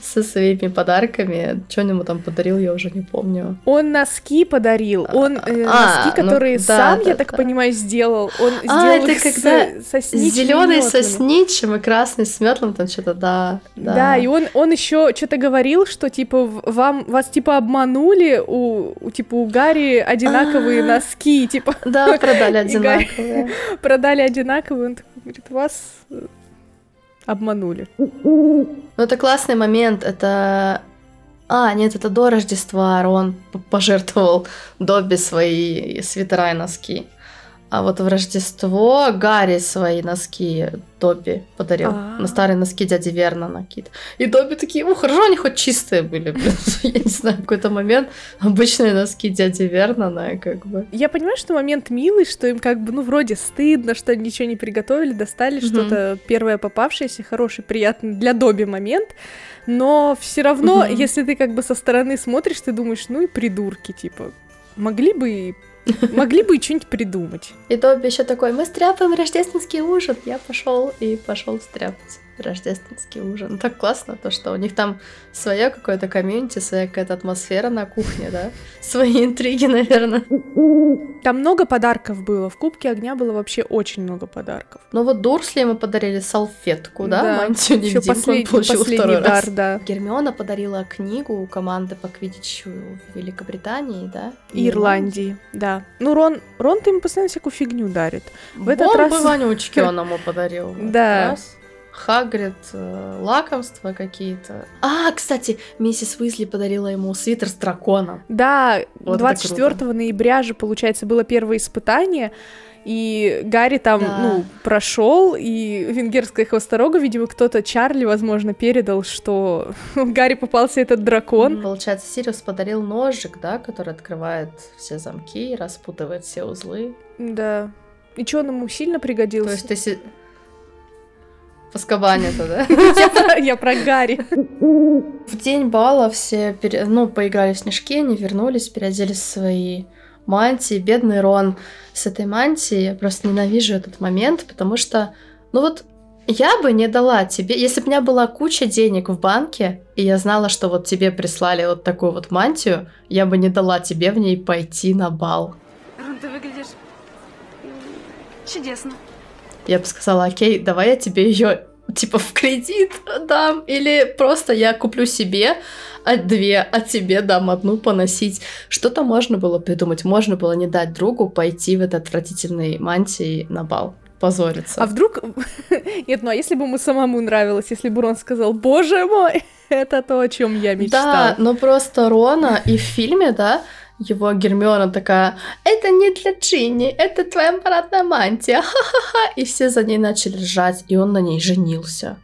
со своими подарками. Что он ему там подарил, я уже не помню. Он носки подарил. Он носки, которые сам, я так понимаю, сделал. Он сделал их с зеленый со сничем и красный с мётлом, там что-то, да. Да, и он еще что-то говорил, что типа вас типа обманули, типа у Гарри одинаковые носки, типа. Да, продали одинаковые. Продали одинаковые, он такой говорит, вас обманули. Ну, это классный момент, это... А, нет, это до Рождества Рон пожертвовал Добби свои свитера и носки. А вот в Рождество Гарри свои носки Добби подарил. На старые носки дяди Верна накид. И Добби такие, хорошо, они хоть чистые были. Блин. Я не знаю, в какой-то момент обычные носки дяди Верна, как бы. Я понимаю, что момент милый, что им как бы, вроде стыдно, что ничего не приготовили, достали что-то первое попавшееся, хороший, приятный для Добби момент. Но все равно, если ты как бы со стороны смотришь, ты думаешь, ну и придурки, типа, могли бы и что-нибудь придумать. И Добби еще такой, мы стряпаем рождественский ужин. Я пошел стряпать рождественский ужин. Так классно то, что у них там свое какое-то комьюнити, своя какая-то атмосфера на кухне, да? Свои интриги, наверное. Там много подарков было. В Кубке огня было вообще очень много подарков. Но вот Дурсли ему подарили салфетку, да? Мантию невидимку он получил второй раз. Да. Гермиона подарила книгу команды по квиддичу в Великобритании, да? И Ирландии, да. Ну, Рон-то ему постоянно всякую фигню дарит. В этот раз... Бомбы вонючки он ему подарил. Да. Хагрид, лакомства какие-то. А, кстати, миссис Уизли подарила ему свитер с драконом. Да, вот 24 ноября же, получается, было первое испытание, и Гарри там, да, прошел, и венгерская хвосторога, видимо, кто-то, Чарли, возможно, передал, что Гарри попался этот дракон. Получается, Сириус подарил ножик, да, который открывает все замки, распутывает все узлы. Да. И чё, он ему сильно пригодился? То есть, по Азкабану-то, да? Я про Гарри. В день бала все поиграли в снежки, они вернулись, переоделись в свои мантии. Бедный Рон с этой мантией. Я просто ненавижу этот момент, потому что, я бы не дала тебе... Если бы у меня была куча денег в банке, и я знала, что тебе прислали такую мантию, я бы не дала тебе в ней пойти на бал. Рон, ты выглядишь чудесно. Я бы сказала, окей, давай я тебе ее в кредит дам, или просто я куплю себе две, а тебе дам одну поносить. Что-то можно было придумать, можно было не дать другу пойти в этой отвратительной мантии на бал, позориться. А вдруг... Нет, а если бы ему самому нравилось, если бы Рон сказал, боже мой, это то, о чем я мечтал. Да, но просто Рона и в фильме, да, его Гермиона такая, это не для Джинни, это твоя парадная мантия, ха-ха-ха, и все за ней начали ржать, и он на ней женился.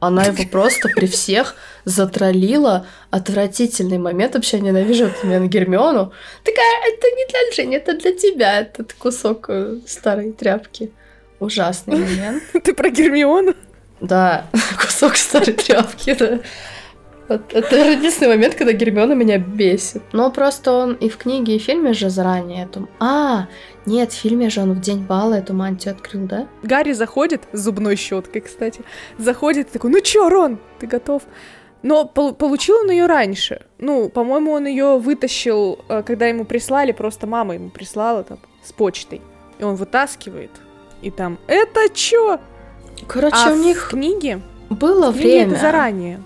Она его просто при всех затроллила, отвратительный момент, вообще ненавижу меня на Гермиону, такая, это не для Джинни, это для тебя, этот кусок старой тряпки, ужасный момент. Ты про Гермиону? Да, кусок старой тряпки, да. Это единственный момент, когда Гермиона меня бесит. Но просто он и в книге, и в фильме же заранее эту... Нет, в фильме же он в день бала эту мантию открыл, да? Гарри заходит, с зубной щеткой, кстати, заходит и такой, чё, Рон, ты готов? Но получил он ее раньше. По-моему, он ее вытащил, когда ему прислали, просто мама ему прислала там с почтой. И он вытаскивает, и там, это чё? Короче, у них в книге... Было время. Это заранее.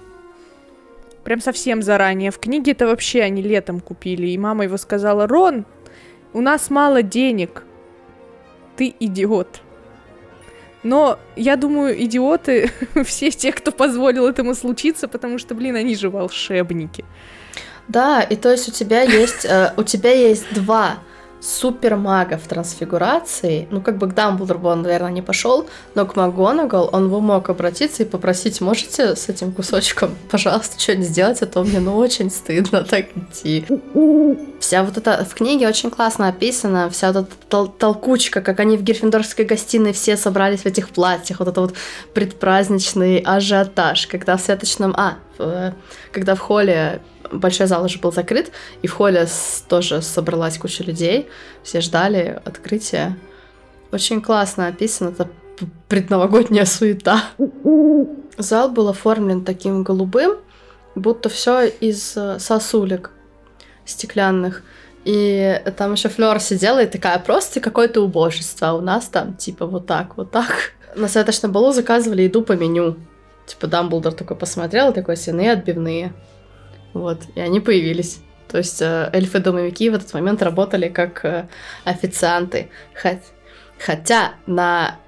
Прям совсем заранее. В книге это вообще они летом купили. И мама его сказала, Рон, у нас мало денег. Ты идиот. Но, я думаю, идиоты все те, кто позволил этому случиться, потому что, они же волшебники. Да, и то есть у тебя есть два супермага в трансфигурации. К Дамблдору он, наверное, не пошел, но к Макгонагал он бы мог обратиться и попросить, можете с этим кусочком, пожалуйста, что-нибудь сделать, а то мне, очень стыдно так идти. Вся эта... В книге очень классно описана вся эта толкучка, как они в Гриффиндорской гостиной все собрались в этих платьях, предпраздничный ажиотаж, когда в святочном... когда в холле... Большой зал уже был закрыт, и в холле тоже собралась куча людей, все ждали открытия. Очень классно описано, это предновогодняя суета. Зал был оформлен таким голубым, будто все из сосулек стеклянных. И там еще Флёр сидела и такая, просто какое-то убожество, а у нас там вот так. На святочном балу заказывали еду по меню. Дамблдор такой посмотрел, такой, свиные отбивные. И они появились. То есть эльфы-домовики в этот момент работали как официанты. Хотя на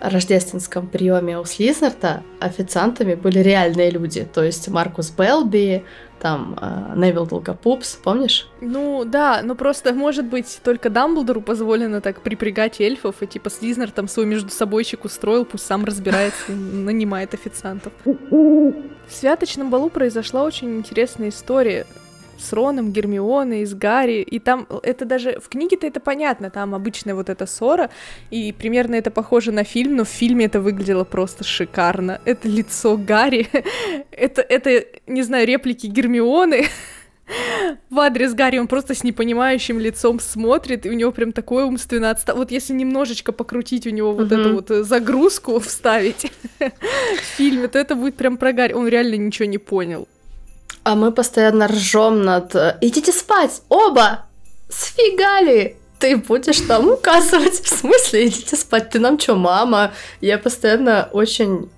рождественском приеме у Слизнарда официантами были реальные люди. То есть Маркус Белби, Невилл Долгопупс, помнишь? Да, но просто, может быть, только Дамблдору позволено так припрягать эльфов, и Слизнард свой междусобойчик устроил, пусть сам разбирается и нанимает официантов. В святочном балу произошла очень интересная история с Роном, Гермионой, с Гарри, и там это даже, в книге-то это понятно, там обычная эта ссора, и примерно это похоже на фильм, но в фильме это выглядело просто шикарно. Это лицо Гарри, это не знаю, реплики Гермионы в адрес Гарри, он просто с непонимающим лицом смотрит, и у него прям такое умственно отставание. Если немножечко покрутить у него эту загрузку вставить в фильме, то это будет прям про Гарри, он реально ничего не понял. А мы постоянно ржем над «Идите спать! Оба! сфигали! Ты будешь там указывать. В смысле, идите спать. Ты нам чё, мама? Я постоянно очень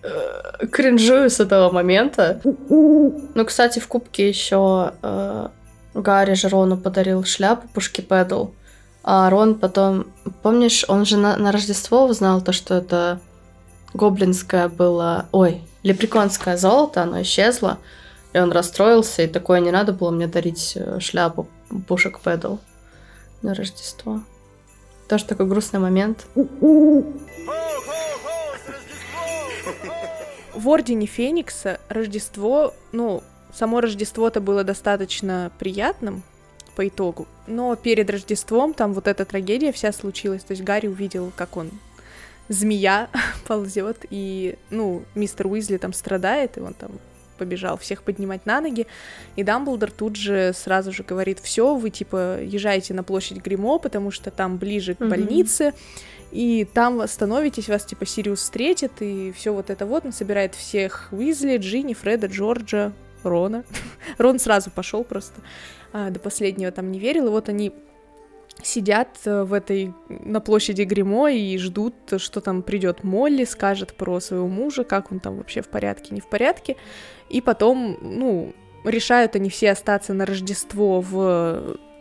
кринжую с этого момента. Ну, кстати, в кубке еще Гарри же Рону подарил шляпу Пушкипедл. А Рон потом... Помнишь, он же на Рождество узнал то, что это гоблинское было... Ой, лепреконское золото, оно исчезло. И он расстроился, и такое не надо было мне дарить шляпу Пушкипедл. На Рождество. Тоже такой грустный момент. В Ордене Феникса Рождество, ну, само Рождество-то было достаточно приятным по итогу, но перед Рождеством там вот эта трагедия вся случилась, то есть Гарри увидел, как он, змея ползет, и, ну, мистер Уизли там страдает, и он там побежал всех поднимать на ноги, и Дамблдор тут же сразу же говорит: все, вы, типа, езжайте на площадь Гримо, потому что там ближе к больнице, и там остановитесь, вас, типа, Сириус встретит, и все вот это вот, он собирает всех Уизли, Джинни, Фреда, Джорджа, Рона. Рон сразу пошел просто, до последнего там не верил, и вот они сидят в этой, на площади Гримо, и ждут, что там придет Молли, скажет про своего мужа, как он там вообще в порядке, не в порядке. И потом, ну, решают они все остаться на Рождество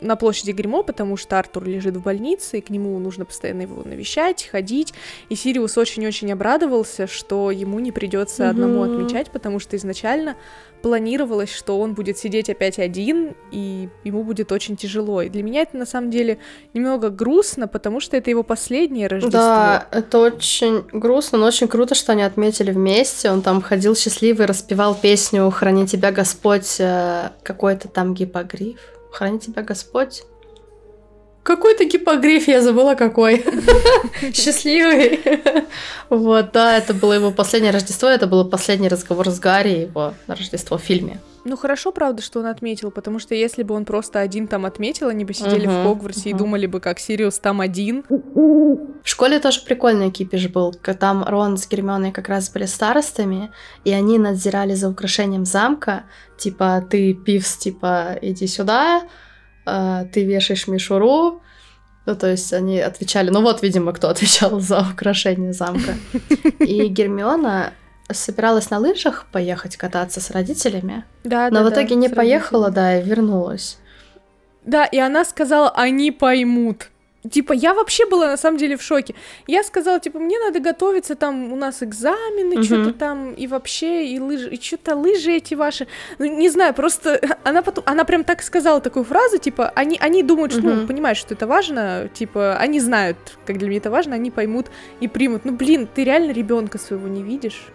на площади Гримо, потому что Артур лежит в больнице, и к нему нужно постоянно его навещать, ходить. И Сириус очень-очень обрадовался, что ему не придется одному отмечать, потому что изначально планировалось, что он будет сидеть опять один, и ему будет очень тяжело. И для меня это, на самом деле, немного грустно, потому что это его последнее Рождество. Да, это очень грустно, но очень круто, что они отметили вместе. Он там ходил счастливый, распевал песню «Храни тебя, Господь», какой-то там гиппогриф. «Храни тебя, Господь». Какой-то гиппогриф, я забыла какой. Счастливый. Вот, да, это было его последнее Рождество, это был последний разговор с Гарри, его на Рождество в фильме. Ну, хорошо, правда, что он отметил, потому что если бы он просто один там отметил, они бы сидели в Хогвартсе и думали бы, как Сириус там один. В школе тоже прикольный кипиш был. Там Рон с Гермионой как раз были старостами, и они надзирали за украшением замка. Типа, ты, Пивс, типа, иди сюда, ты вешаешь мишуру. Ну, то есть они отвечали... Ну, вот, видимо, кто отвечал за украшение замка. И Гермиона собиралась на лыжах поехать кататься с родителями, но в итоге не поехала, и вернулась. Да, и она сказала: они поймут. Типа, я вообще была, на самом деле, в шоке. Я сказала, типа, мне надо готовиться, там у нас экзамены, что-то там, и вообще, и лыжи, и что-то лыжи эти ваши. Ну, не знаю, просто она потом, она прям так сказала такую фразу, типа, они думают, что, ну, понимают, что это важно, типа, они знают, как для меня это важно, они поймут и примут. Ну, блин, ты реально ребенка своего не видишь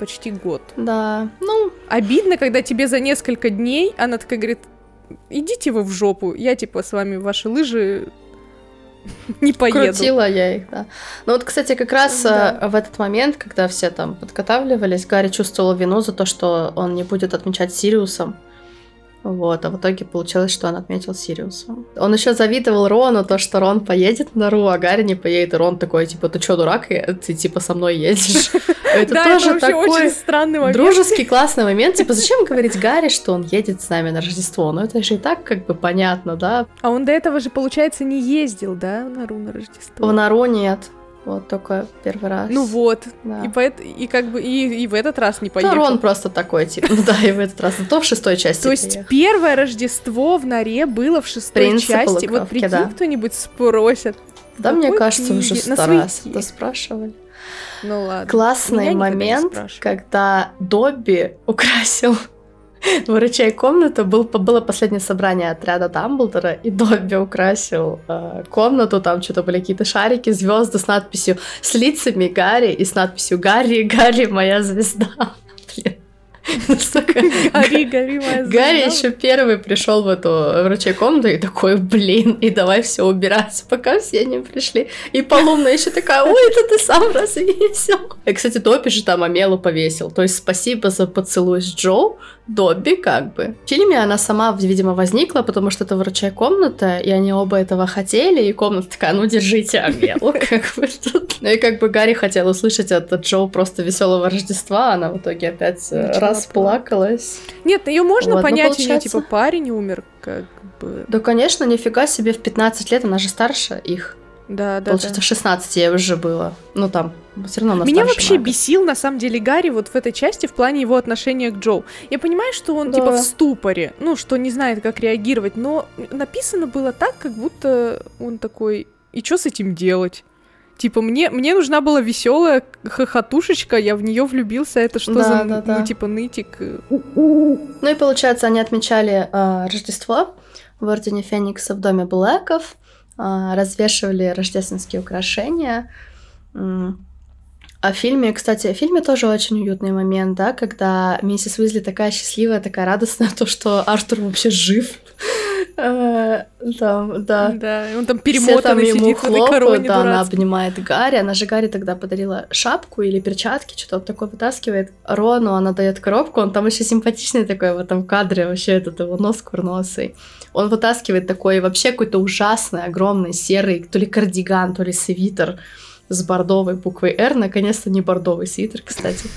почти год. Да. Ну, обидно, когда тебе за несколько дней она такая говорит: идите вы в жопу, я, типа, с вами ваши лыжи... не поеду. Крутила я их, да. Ну вот, кстати, как раз в этот момент, когда все там подготавливались, Гарри чувствовал вину за то, что он не будет отмечать Сириусом. Вот, а в итоге получилось, что он отметил Сириусом. Он еще завидовал Рону то, что Рон поедет на Ру, а Гарри не поедет. И Рон такой, типа, ты чё, дурак? Ты, типа, со мной едешь. Это тоже такой дружеский, классный момент. Типа, зачем говорить Гарри, что он едет с нами на Рождество? Ну, это же и так, как бы, понятно, да? А он до этого же, получается, не ездил, да, на Ру на Рождество? В Нару нет. Вот, только первый раз. Ну вот, да. И как бы и в этот раз не поехал. Ну, Рон просто такой, типа, да, и в этот раз, то в шестой части. То есть первое Рождество в Норе было в шестой части. Вот прикинь, кто-нибудь спросит. Да, мне кажется, уже 100 раз это спрашивали. Ну ладно. Классный момент, когда Добби украсил выручай комнату, было последнее собрание отряда Дамблдора, и Добби украсил комнату, там что-то были какие-то шарики, звезды с надписью, с лицами Гарри и с надписью «Гарри, Гарри, моя звезда». Блин. Гарри, Гарри, моя звезда. Гарри еще первый пришел в эту выручай комнату и такой: блин, и давай все убирать, пока все не пришли. И Полумна еще такая: ой, это ты сам развесил. И, кстати, Добби же там Амелу повесил, то есть спасибо за поцелуй с Джо, Добби, как бы. В фильме она сама, видимо, возникла, потому что это выручай комната, и они оба этого хотели, и комната такая: ну, держите Амелу, как бы тут. Ну и как бы Гарри хотел услышать от Джо просто веселого Рождества, она в итоге опять расплакалась. Нет, ее можно понять, у нее, типа, парень умер, как бы... Да, конечно, нифига себе, в 15 лет она же старше их. Да, да. Получается, да. В 16 я уже была. Ну, там, все равно она старше. Меня вообще бесил, на самом деле, Гарри вот в этой части в плане его отношения к Джоу. Я понимаю, что он, да, типа, в ступоре, ну, что не знает, как реагировать, но написано было так, как будто он такой, и что с этим делать? Типа, мне нужна была веселая хохотушечка, я в нее влюбился, это что, да, за, да, да, ну, типа, нытик? Ну, и, получается, они отмечали Рождество в Ордене Феникса в доме Блэков, развешивали рождественские украшения. А в фильме, кстати, в фильме тоже очень уютный момент, да, когда миссис Уизли такая счастливая, такая радостная, то, что Артур вообще жив. Там, да. Да, он там перемотанный сидит в этой короне, да, она обнимает Гарри, она же Гарри тогда подарила шапку или перчатки, что-то такое вытаскивает. Рону она дает коробку, он там еще симпатичный такой в этом кадре, вообще этот его нос курносый. Он вытаскивает такой вообще какой-то ужасный, огромный, серый, то ли кардиган, то ли свитер с бордовой буквой «Р», наконец-то не бордовый свитер, кстати.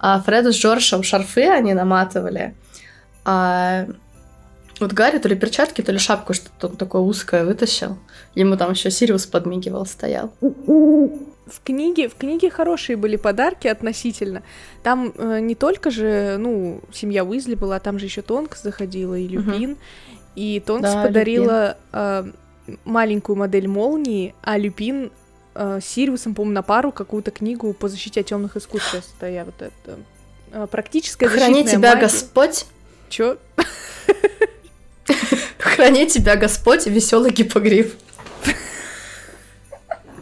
А Фреду с Джорджем шарфы они наматывали, а... Вот Гарри то ли перчатки, то ли шапку, что-то он такое узкое вытащил. Ему там еще Сириус подмигивал, стоял. В книге хорошие были подарки относительно. Там не только же, ну, семья Уизли была, там же еще Тонкс заходила и Люпин. И Тонкс, да, подарила маленькую модель молнии, а Люпин с Сириусом, по-моему, на пару какую-то книгу по защите от темных искусств. Стоя вот это. Практическая защитная магия. «Храни тебя, Господь!» Чё? «Храни тебя, Господь, веселый гипогриф».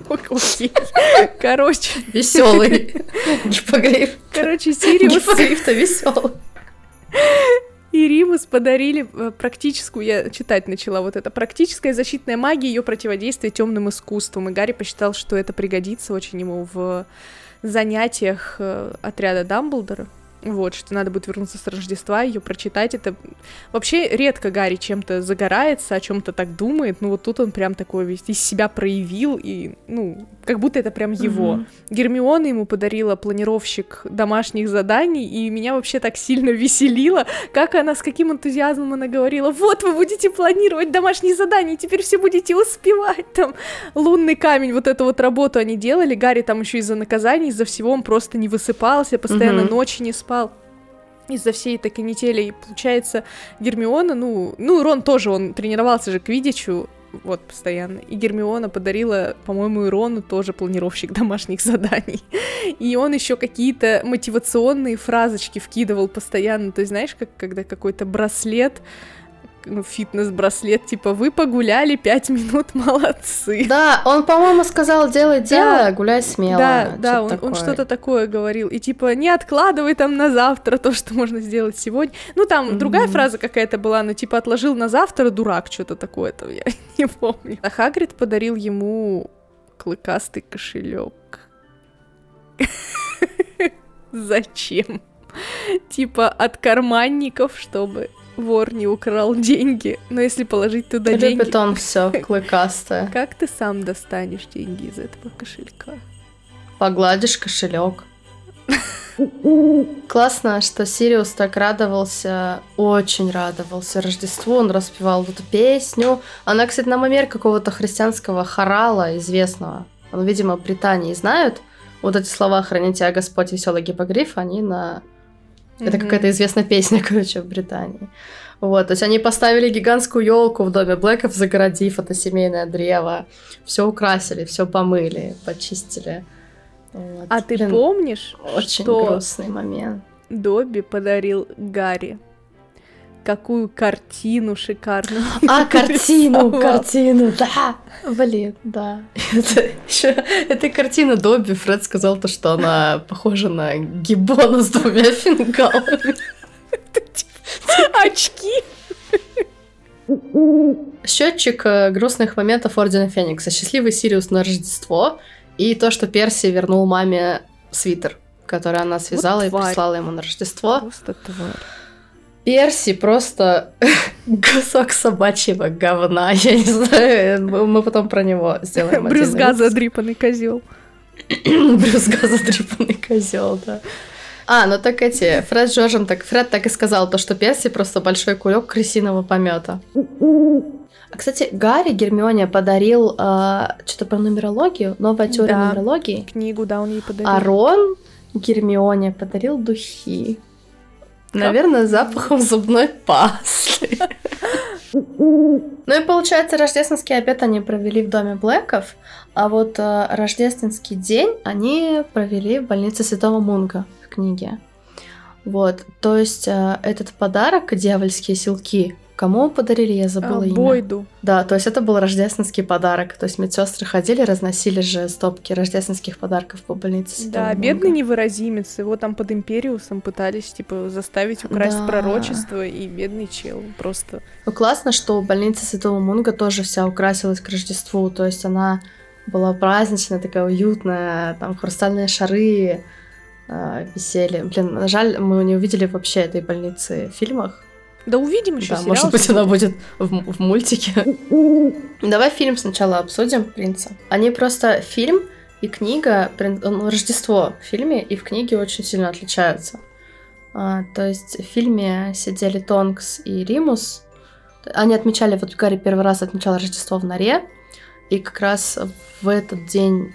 Окей. Короче. Веселый гипогриф. Короче, Сириус. Гипогриф-то веселый. И Римус подарили практическую, я читать начала вот это, практическая защитная магия, ее противодействие темным искусствам. И Гарри посчитал, что это пригодится очень ему в занятиях отряда Дамблдора. Вот, что надо будет вернуться с Рождества, ее прочитать. Это вообще редко Гарри чем-то загорается, о чем-то так думает. Ну вот тут он прям такой весь из себя проявил, и, ну, как будто это прям его. Mm-hmm. Гермиона ему подарила планировщик домашних заданий, и меня вообще так сильно веселило, как она, с каким энтузиазмом она говорила: вот вы будете планировать домашние задания, теперь все будете успевать. Там лунный камень, вот эту вот работу они делали. Гарри там еще из-за наказаний, из-за всего он просто не высыпался, постоянно ночи не спал. Из-за всей этой канители. И получается, Гермиона, ну, Рон тоже, он тренировался же к квиддичу, вот, постоянно. И Гермиона подарила, по-моему, и Рону тоже планировщик домашних заданий. И он еще какие-то мотивационные фразочки вкидывал постоянно. То есть, знаешь, как когда какой-то браслет, ну, фитнес-браслет, типа, вы погуляли 5 минут, молодцы. Да, он, по-моему, сказал: делай дело, гуляй смело. Да, он что-то такое говорил. И типа, не откладывай там на завтра то, что можно сделать сегодня. Ну, там другая фраза какая-то была, но типа, отложил на завтра, дурак, что-то такое там, я не помню. А Хагрид подарил ему клыкастый кошелек. Зачем? Типа, от карманников, чтобы... вор не украл деньги, но если положить туда деньги... Любит он всё клыкастое. Как ты сам достанешь деньги из этого кошелька? Погладишь кошелек. Классно, что Сириус так радовался, очень радовался Рождеству, он распевал эту песню. Она, кстати, на манер какого-то христианского хорала известного. Он, видимо, в Британии знают. Вот эти слова «Храни тебя, Господь, веселый гипогриф», они на... Это какая-то известная песня, короче, в Британии. Вот, то есть они поставили гигантскую елку в доме Блэков, загородив это семейное древо. Все украсили, все помыли, почистили. Вот. А ты помнишь, очень что грустный момент. Добби подарил Гарри какую картину шикарную. А, картину, да. Блин, да. Этой картины Добби Фред сказал, то, что она похожа на гиббона с двумя фингалами. Очки. Счетчик грустных моментов Ордена Феникса. Счастливый Сириус на Рождество. И то, что Перси вернул маме свитер, который она связала и прислала ему на Рождество. Просто тварь. Перси просто кусок собачьего говна, я не знаю, мы потом про него сделаем. Брюзга задрипанный козел. Брюзга задрипанный козел, да. Ну так эти, Фред с Джорджем, так Фред так и сказал, то, что Перси просто большой кулек крысиного помета. А, кстати, Гарри Гермионе подарил что-то про нумерологию, новая теория нумерологии. Книгу, да, он ей подарил. А Рон Гермионе подарил духи. Как? Наверное, с запахом зубной пасты. Ну и получается, рождественский обед они провели в доме Блэков, а вот рождественский день они провели в больнице Святого Мунга в книге. Вот, то есть этот подарок, дьявольские силки, кому подарили, я забыла имя. Бойду. Да, то есть это был рождественский подарок. То есть медсестры ходили, разносили же стопки рождественских подарков по больнице Святого Мунга. Да, бедный невыразимец. Его там под Империусом пытались, типа, заставить украсть пророчество, и бедный чел просто... Ну, классно, что больница Святого Мунга тоже вся украсилась к Рождеству. То есть она была праздничная, такая уютная, там хрустальные шары висели. Блин, жаль, мы не увидели вообще этой больницы в фильмах. Да, увидим еще сериал. Да, может быть, она будет в мультике. Давай фильм сначала обсудим, «Принца». Они просто фильм и книга, Рождество в фильме и в книге очень сильно отличаются. То есть в фильме сидели Тонкс и Римус. Они отмечали, вот Гарри первый раз отмечал Рождество в норе. И как раз в этот день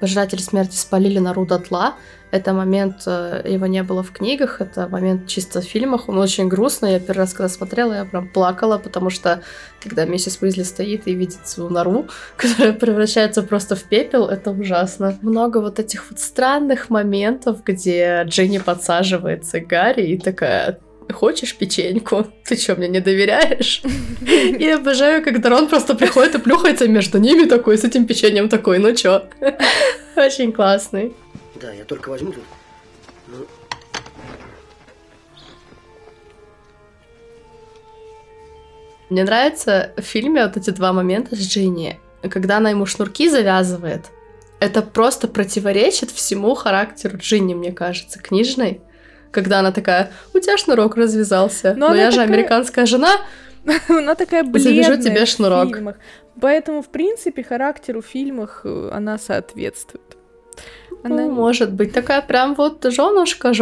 пожиратели смерти спалили нору дотла. Это момент, его не было в книгах, это момент чисто в фильмах, он очень грустный. Я первый раз, когда смотрела, я прям плакала, потому что, когда миссис Уизли стоит и видит свою нору, которая превращается просто в пепел, это ужасно. Много вот этих вот странных моментов, где Джинни подсаживается к Гарри и такая... Хочешь печеньку? Ты чё, мне не доверяешь? И обожаю, когда Рон просто приходит и плюхается между ними такой, с этим печеньем такой, ну чё? Очень классный. Да, я только возьму тут. Мне нравится в фильме вот эти два момента с Джинни, когда она ему шнурки завязывает. Это просто противоречит всему характеру Джинни, мне кажется, книжной. Когда она такая, у тебя шнурок развязался, но я же американская жена, она такая бледная, завяжу тебе шнурок. В фильмах. Поэтому, в принципе, характеру в фильмах она соответствует. Она... Ну, может быть, такая прям вот жёнушка,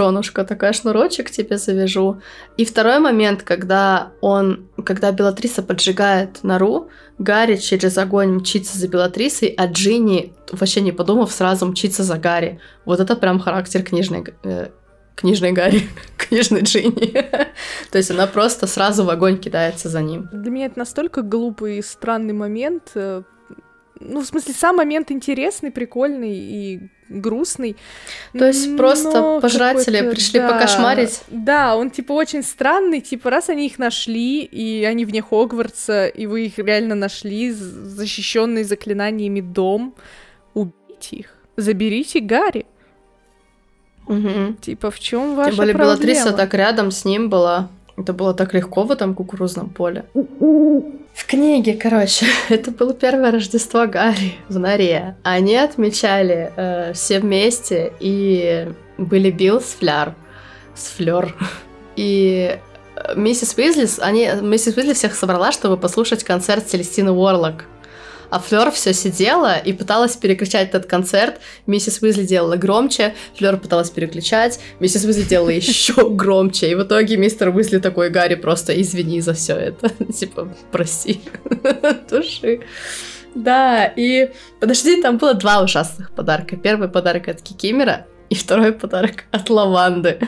такая шнурочек тебе завяжу. И второй момент, когда Белатриса поджигает нору, Гарри через огонь мчится за Белатрисой, а Джинни, вообще не подумав, сразу мчится за Гарри. Вот это прям характер книжной Гарри, книжной Джинни. То есть она просто сразу в огонь кидается за ним. Для меня это настолько глупый и странный момент. Ну, в смысле, сам момент интересный, прикольный и грустный. То есть просто пожиратели пришли покошмарить? Да, он типа очень странный. Типа раз они их нашли, и они вне Хогвартса, и вы их реально нашли, защищенный заклинаниями дом, убейте их, заберите Гарри. Угу. Типа, в чем ваша проблема? Тем более Белатриса так рядом с ним была. Это было так легко в этом кукурузном поле. В книге, короче, это было первое Рождество Гарри в норе. Они отмечали все вместе, и были Билл с Флёр. И миссис Уизли всех собрала, чтобы послушать концерт Селестины Уорлок. А Флёр все сидела и пыталась переключать этот концерт. Миссис Уизли делала громче, Флёр пыталась переключать, миссис Уизли делала еще громче. И в итоге мистер Уизли такой: Гарри, просто извини за все это. Типа, прости, души. Да, и подожди, там было два ужасных подарка. Первый подарок от Кикимора и второй подарок от Лаванды.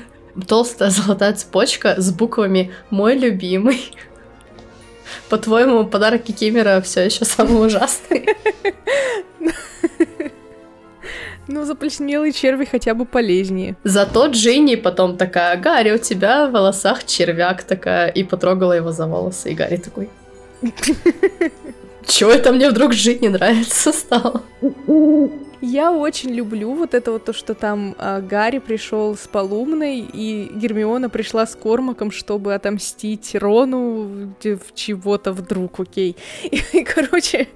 Толстая золотая цепочка с буквами «Мой любимый». По-твоему, подарок Кикимора все еще самый ужасный? Ну, заплесневелые черви хотя бы полезнее. Зато Джинни потом такая: Гарри, у тебя в волосах червяк, такая, и потрогала его за волосы. И Гарри такой: чего это мне вдруг жить не нравится стало? Я очень люблю вот это вот то, что там Гарри пришел с Полумной, и Гермиона пришла с Кормаком, чтобы отомстить Рону в чего-то вдруг, окей. И, короче,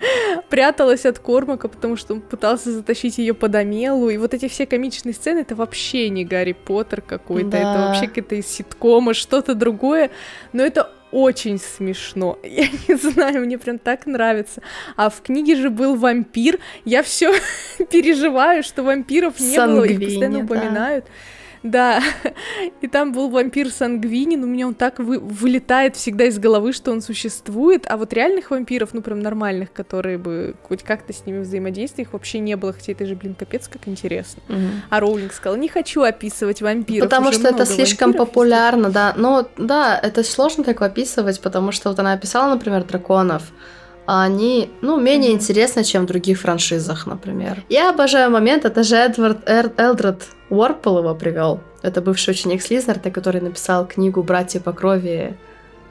пряталась от Кормака, потому что он пытался затащить ее под Амелу. И вот эти все комичные сцены, это вообще не Гарри Поттер какой-то, да. Это вообще какие-то из ситкома, что-то другое. Но это очень смешно. Я не знаю, мне прям так нравится. А в книге же был вампир. Я все переживаю, что вампиров не было, их постоянно упоминают. Да, и там был вампир Сангвини, но у меня он так вылетает всегда из головы, что он существует, а вот реальных вампиров, ну прям нормальных, которые бы хоть как-то с ними взаимодействовали, их вообще не было, хотя это же, блин, капец, как интересно. Угу. А Роулинг сказала, не хочу описывать вампиров. Потому что это слишком популярно, да, но да, это сложно так описывать, потому что вот она описала, например, драконов, а они, ну, менее интересны, чем в других франшизах, например. Я обожаю момент, это же Элдред Уорпл его привел. Это бывший ученик Слизнарда, который написал книгу «Братья по крови.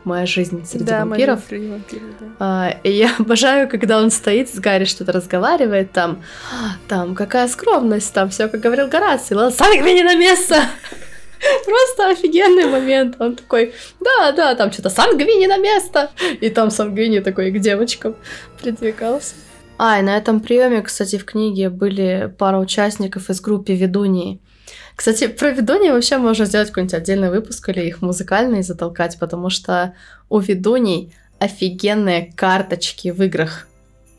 Моя жизнь среди вампиров». Моя жизнь среди вампиров, да. И я обожаю, когда он стоит с Гарри, что-то разговаривает, там, какая скромность, там, все, как говорил Гораций, Сангвини на место! Просто офигенный момент. Он такой, да, там что-то Сангвини на место. И там Сангвини такой к девочкам придвигался. И на этом приеме, кстати, в книге были пара участников из группы Ведуньи. Кстати, про Ведуньи вообще можно сделать какой-нибудь отдельный выпуск или их музыкальный затолкать, потому что у Ведуньи офигенные карточки в играх.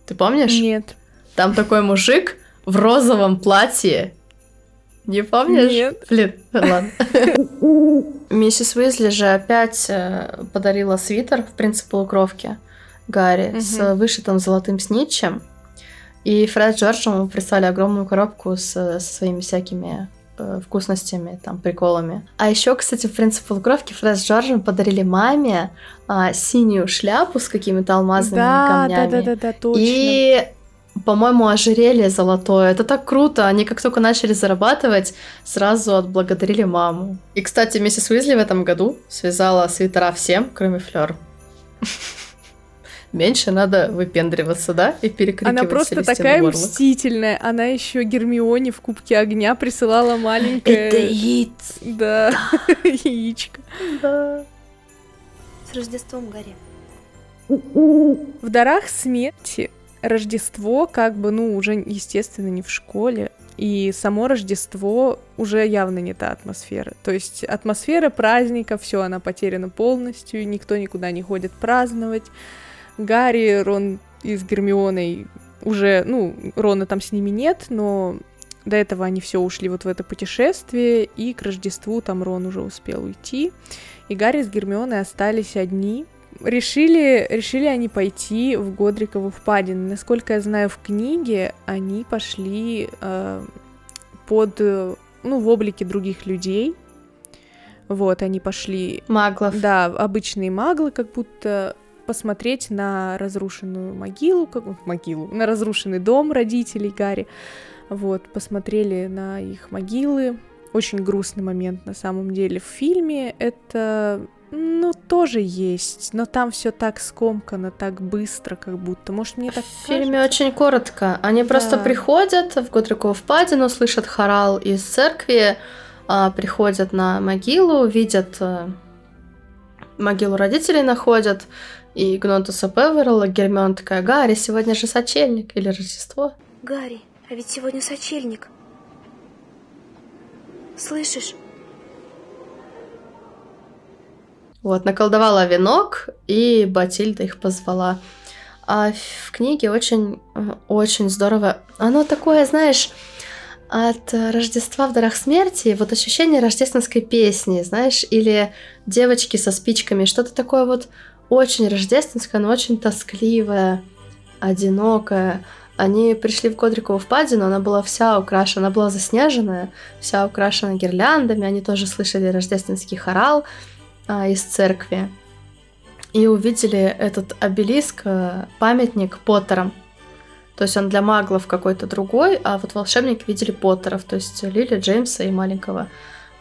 Ты помнишь? Нет. Там такой мужик в розовом платье. Не помнишь? Нет. Блин, ладно. Миссис Уизли же опять подарила свитер в «Принце полукровки» Гарри с вышитым золотым снитчем. И Фред с Джорджем ему прислали огромную коробку со своими всякими вкусностями, там, приколами. А еще, кстати, в «Принце полукровки» Фред с Джорджем подарили маме синюю шляпу с какими-то алмазными камнями. Да, точно. И... по-моему, ожерелье золотое. Это так круто. Они как только начали зарабатывать, сразу отблагодарили маму. И, кстати, миссис Уизли в этом году связала свитера всем, кроме Флёр. Меньше надо выпендриваться, да? И перекрикивать. Она просто такая мстительная. Она еще Гермионе в Кубке огня присылала маленькое... Это яиц. Да, яичко. Да. С Рождеством, Гарри. В дарах смерти... Рождество как бы, ну, уже, естественно, не в школе, и само Рождество уже явно не та атмосфера. То есть атмосфера праздника, все, она потеряна полностью, никто никуда не ходит праздновать. Гарри, Рон и с Гермионой уже, ну, Рона там с ними нет, но до этого они все ушли вот в это путешествие, и к Рождеству там Рон уже успел уйти, и Гарри с Гермионой остались одни. Решили они пойти в Годрикову впадину. Насколько я знаю, в книге они пошли в облике других людей. Вот, они пошли... Маглов. Да, обычные маглы, как будто посмотреть на разрушенную могилу, на разрушенный дом родителей Гарри. Вот, посмотрели на их могилы. Очень грустный момент, на самом деле, в фильме. Это... Ну, тоже есть, но там все так скомкано, так быстро, как будто. Может, мне так кажется? В фильме очень коротко. Они просто приходят в Годрикову впадину, слышат хорал из церкви, приходят на могилу, видят могилу родителей, находят, и Гнотуса Певерла, Гермиона такая: Гарри, сегодня же сочельник, или Рождество. Гарри, а ведь сегодня сочельник. Слышишь? Вот, наколдовала венок, и Батильда их позвала. А в книге очень здорово. Оно такое, знаешь, от Рождества в дарах смерти, вот ощущение рождественской песни, знаешь, или девочки со спичками, что-то такое вот очень рождественское, но очень тоскливое, одинокое. Они пришли в Годрикову впадину, она была вся украшена, она была заснеженная, вся украшена гирляндами, они тоже слышали рождественский хорал из церкви. И увидели этот обелиск, памятник Поттерам. То есть он для маглов какой-то другой, а вот волшебники видели Поттеров, то есть Лили, Джеймса и маленького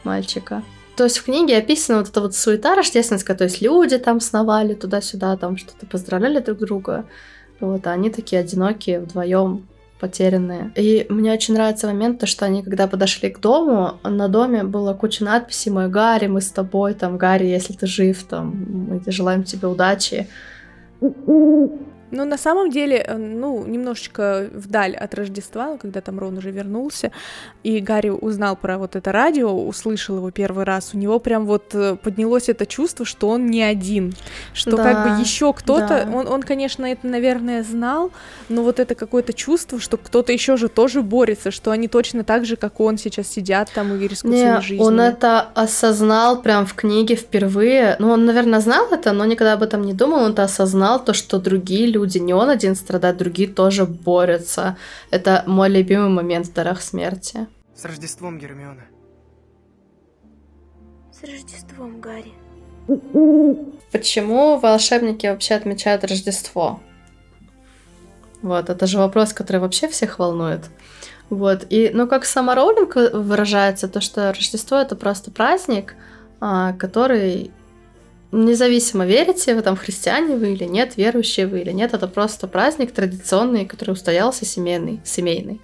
мальчика. То есть в книге описана вот эта вот суета рождественская, то есть люди там сновали туда-сюда, там что-то поздравляли друг друга. Вот, а они такие одинокие, вдвоем потерянные. И мне очень нравится момент, то, что они, когда подошли к дому, на доме была куча надписей: «Мой Гарри, мы с тобой», там, «Гарри, если ты жив», там, «Мы желаем тебе удачи». Ну, на самом деле, ну, немножечко вдаль от Рождества, когда там Рон уже вернулся, и Гарри узнал про вот это радио, услышал его первый раз, у него прям вот поднялось это чувство, что он не один, что да, как бы еще кто-то, да. Он, конечно, это, наверное, знал, но вот это какое-то чувство, что кто-то еще же тоже борется, что они точно так же, как он, сейчас сидят там и рискуют своей жизнью. Он это осознал прям в книге впервые, ну, он, наверное, знал это, но никогда об этом не думал, он это осознал, то, что другие люди, не он один страдает, другие тоже борются. Это мой любимый момент в «Дарах смерти». С Рождеством, Гермиона. С Рождеством, Гарри. Почему волшебники вообще отмечают Рождество? Вот, это же вопрос, который вообще всех волнует. Вот, и, ну, как сама Роулинг выражается, то, что Рождество — это просто праздник, который... Независимо, верите вы там, христиане вы или нет, верующие вы или нет, это просто праздник традиционный, который устоялся, семейный.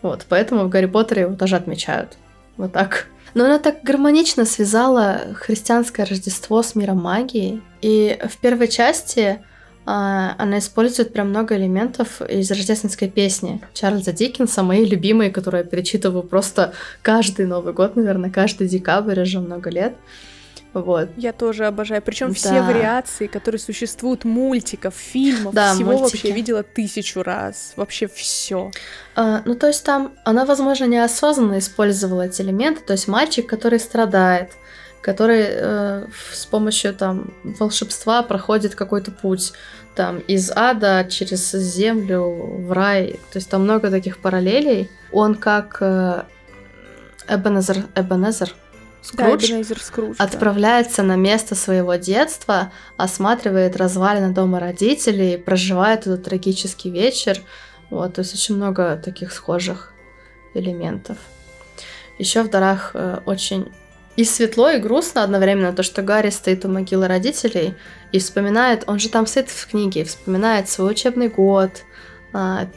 Вот, поэтому в Гарри Поттере его даже отмечают. Вот так. Но она так гармонично связала христианское Рождество с миром магии. И в первой части она использует прям много элементов из рождественской песни Чарльза Диккенса, мои любимые, которые я перечитываю просто каждый Новый год, наверное, каждый декабрь уже много лет. Вот. Я тоже обожаю. Причем да, все вариации, которые существуют, мультиков, фильмов, да, всего мультики. Вообще видела 1000 раз. Вообще все. Ну, то есть там она, возможно, неосознанно использовала эти элементы. То есть мальчик, который страдает, который с помощью там волшебства проходит какой-то путь. Там из ада через землю в рай. То есть там много таких параллелей. Он как Эбенезер. Скрудж отправляется на место своего детства, осматривает развалины дома родителей, проживает этот трагический вечер. Вот, то есть очень много таких схожих элементов. Еще в «Дарах» очень и светло, и грустно одновременно то, что Гарри стоит у могилы родителей и вспоминает, он же там стоит в книге, вспоминает свой учебный год,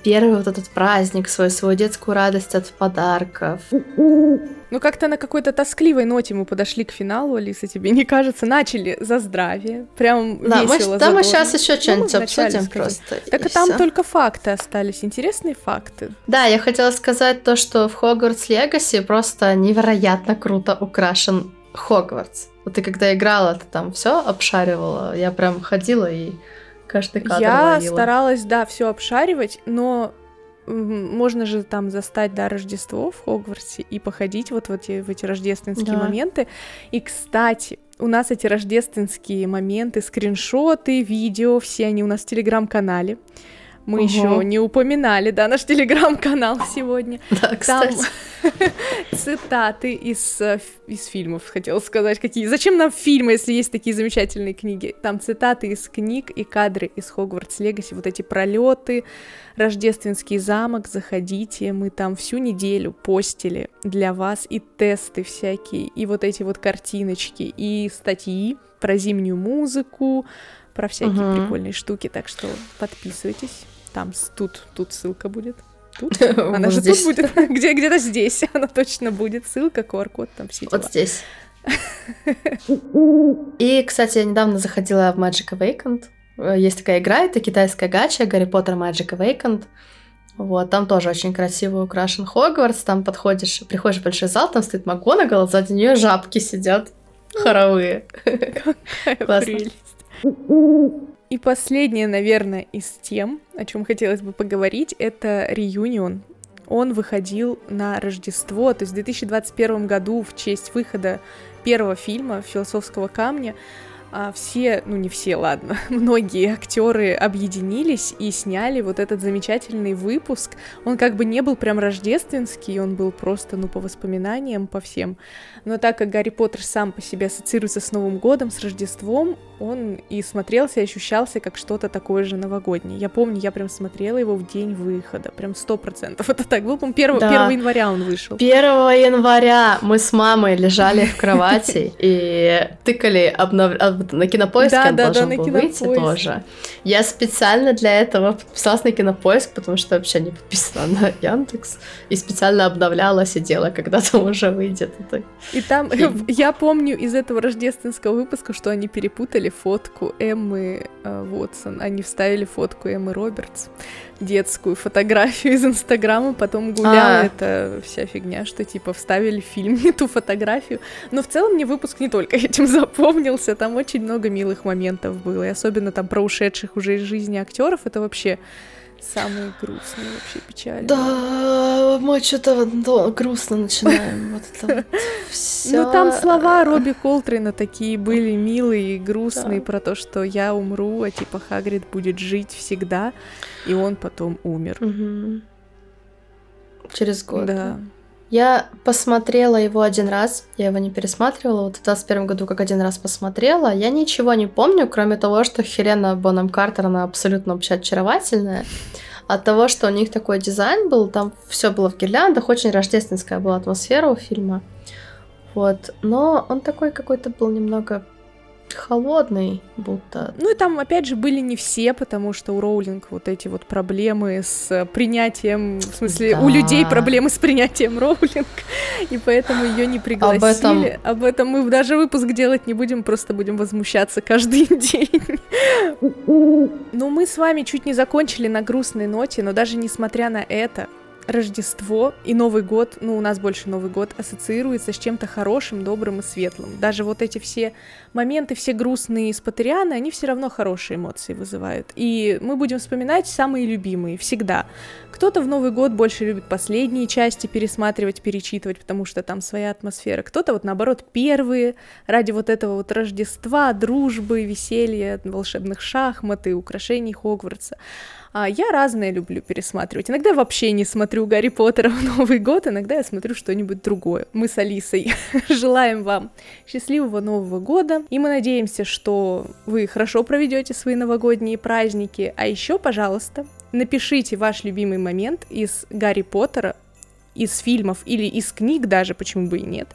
первый вот этот праздник, свою детскую радость от подарков. Ну, как-то на какой-то тоскливой ноте мы подошли к финалу, Алиса, тебе не кажется? Начали за здравие, прям да, весело. Да, мы сейчас еще что-нибудь обсудим просто. Так и там всё. Только факты остались, интересные факты. Да, я хотела сказать то, что в Хогвартс Легаси просто невероятно круто украшен Хогвартс. Вот ты когда играла, ты там все обшаривала, я прям ходила и... Я ловила. Старалась, да, все обшаривать, но можно же там застать, да, Рождество в Хогвартсе и походить вот в эти рождественские моменты. И, кстати, у нас эти рождественские моменты, скриншоты, видео, все они у нас в Телеграм-канале. Мы еще не упоминали, да, наш Телеграм-канал сегодня. Да, кстати. Там цитаты из фильмов, хотела сказать, какие. Зачем нам фильмы, если есть такие замечательные книги? Там цитаты из книг и кадры из Хогвартс Легаси, вот эти пролеты, Рождественский замок, заходите, мы там всю неделю постили для вас и тесты всякие, и вот эти вот картиночки, и статьи про зимнюю музыку, про всякие прикольные штуки, так что подписывайтесь. Там тут ссылка будет. Тут? Она же тут будет. Где-то здесь она точно будет. Ссылка, QR-код, там все дела. Вот здесь. И, кстати, я недавно заходила в Magic Awakened. Есть такая игра, это китайская гача, Гарри Поттер Magic Awakened. Вот, там тоже очень красиво украшен Хогвартс. Там приходишь в большой зал, там стоит Макгонагал, сзади нее жабки сидят хоровые. Какая прелесть. И последнее, наверное, из тем, о чем хотелось бы поговорить, это реюнион. Он выходил на Рождество, то есть в 2021 году в честь выхода первого фильма «Философского камня» все, ну не все, ладно, многие актеры объединились и сняли вот этот замечательный выпуск. Он как бы не был прям рождественский, он был просто, ну, по воспоминаниям, по всем. Но так как Гарри Поттер сам по себе ассоциируется с Новым годом, с Рождеством, он и смотрелся, и ощущался как что-то такое же новогоднее. Я помню, я прям смотрела его в день выхода, прям 100%. Это так было, по-моему, 1 января он вышел. 1 января мы с мамой лежали в кровати и тыкали обновление на Кинопоиске он должен был выйти тоже. Я специально для этого подписалась на Кинопоиск, потому что вообще не подписана на Яндекс. И специально обновляла, сидела, когда там уже выйдет. И там, я помню из этого рождественского выпуска, что они перепутали фотку Эммы Уотсон. Они вставили фотку Эммы Робертс, детскую фотографию из Инстаграма, потом гуляла эта вся фигня, что типа вставили в фильм не ту фотографию. Но в целом мне выпуск не только этим запомнился, там очень много милых моментов было, и особенно там про ушедших уже из жизни актеров, это вообще самые грустные, вообще печальные. Да, мы что-то грустно начинаем. Ну там слова Робби Колтрейна такие были милые и грустные про то, что я умру, а типа Хагрид будет жить всегда, и он потом умер. Через год. Да. Я посмотрела его один раз, я его не пересматривала, вот в 21 году как один раз посмотрела, я ничего не помню, кроме того, что Хелена Бонем Картер, она абсолютно вообще очаровательная, от того, что у них такой дизайн был, там все было в гирляндах, очень рождественская была атмосфера у фильма, вот, но он такой какой-то был немного... холодный будто. Ну и там, опять же, были не все, потому что у Роулинг вот эти вот проблемы с принятием, в смысле, да. У людей проблемы с принятием Роулинг, и поэтому ее не пригласили. Об этом мы даже выпуск делать не будем, просто будем возмущаться каждый день. Ну, мы с вами чуть не закончили на грустной ноте, но даже несмотря на это, Рождество и Новый год, ну, у нас больше Новый год, ассоциируется с чем-то хорошим, добрым и светлым. Даже вот эти все моменты, все грустные спотерианы, они все равно хорошие эмоции вызывают. И мы будем вспоминать самые любимые, всегда. Кто-то в Новый год больше любит последние части пересматривать, перечитывать, потому что там своя атмосфера. Кто-то вот наоборот первые, ради вот этого вот Рождества, дружбы, веселья, волшебных шахмат и украшений Хогвартса. А я разное люблю пересматривать. Иногда я вообще не смотрю Гарри Поттера в Новый год, иногда я смотрю что-нибудь другое. Мы с Алисой желаем вам счастливого Нового года, и мы надеемся, что вы хорошо проведете свои новогодние праздники. А еще, пожалуйста, напишите ваш любимый момент из Гарри Поттера, из фильмов или из книг даже, почему бы и нет.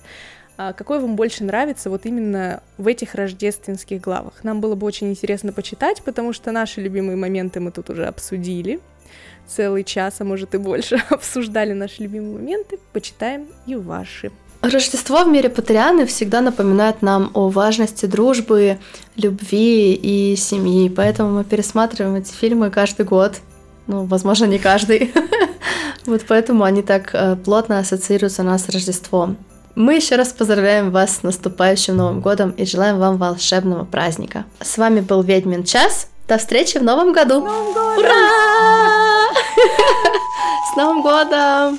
Какой вам больше нравится вот именно в этих рождественских главах. Нам было бы очень интересно почитать, потому что наши любимые моменты мы тут уже обсудили. Целый час, а может и больше, обсуждали наши любимые моменты. Почитаем и ваши. Рождество в мире Поттерианы всегда напоминает нам о важности дружбы, любви и семьи. Поэтому мы пересматриваем эти фильмы каждый год. Ну, возможно, не каждый. Вот поэтому они так плотно ассоциируются у нас с Рождеством. Мы еще раз поздравляем вас с наступающим Новым годом и желаем вам волшебного праздника. С вами был Ведьмин час. До встречи в Новом году! С Новым годом! Ура! С Новым годом!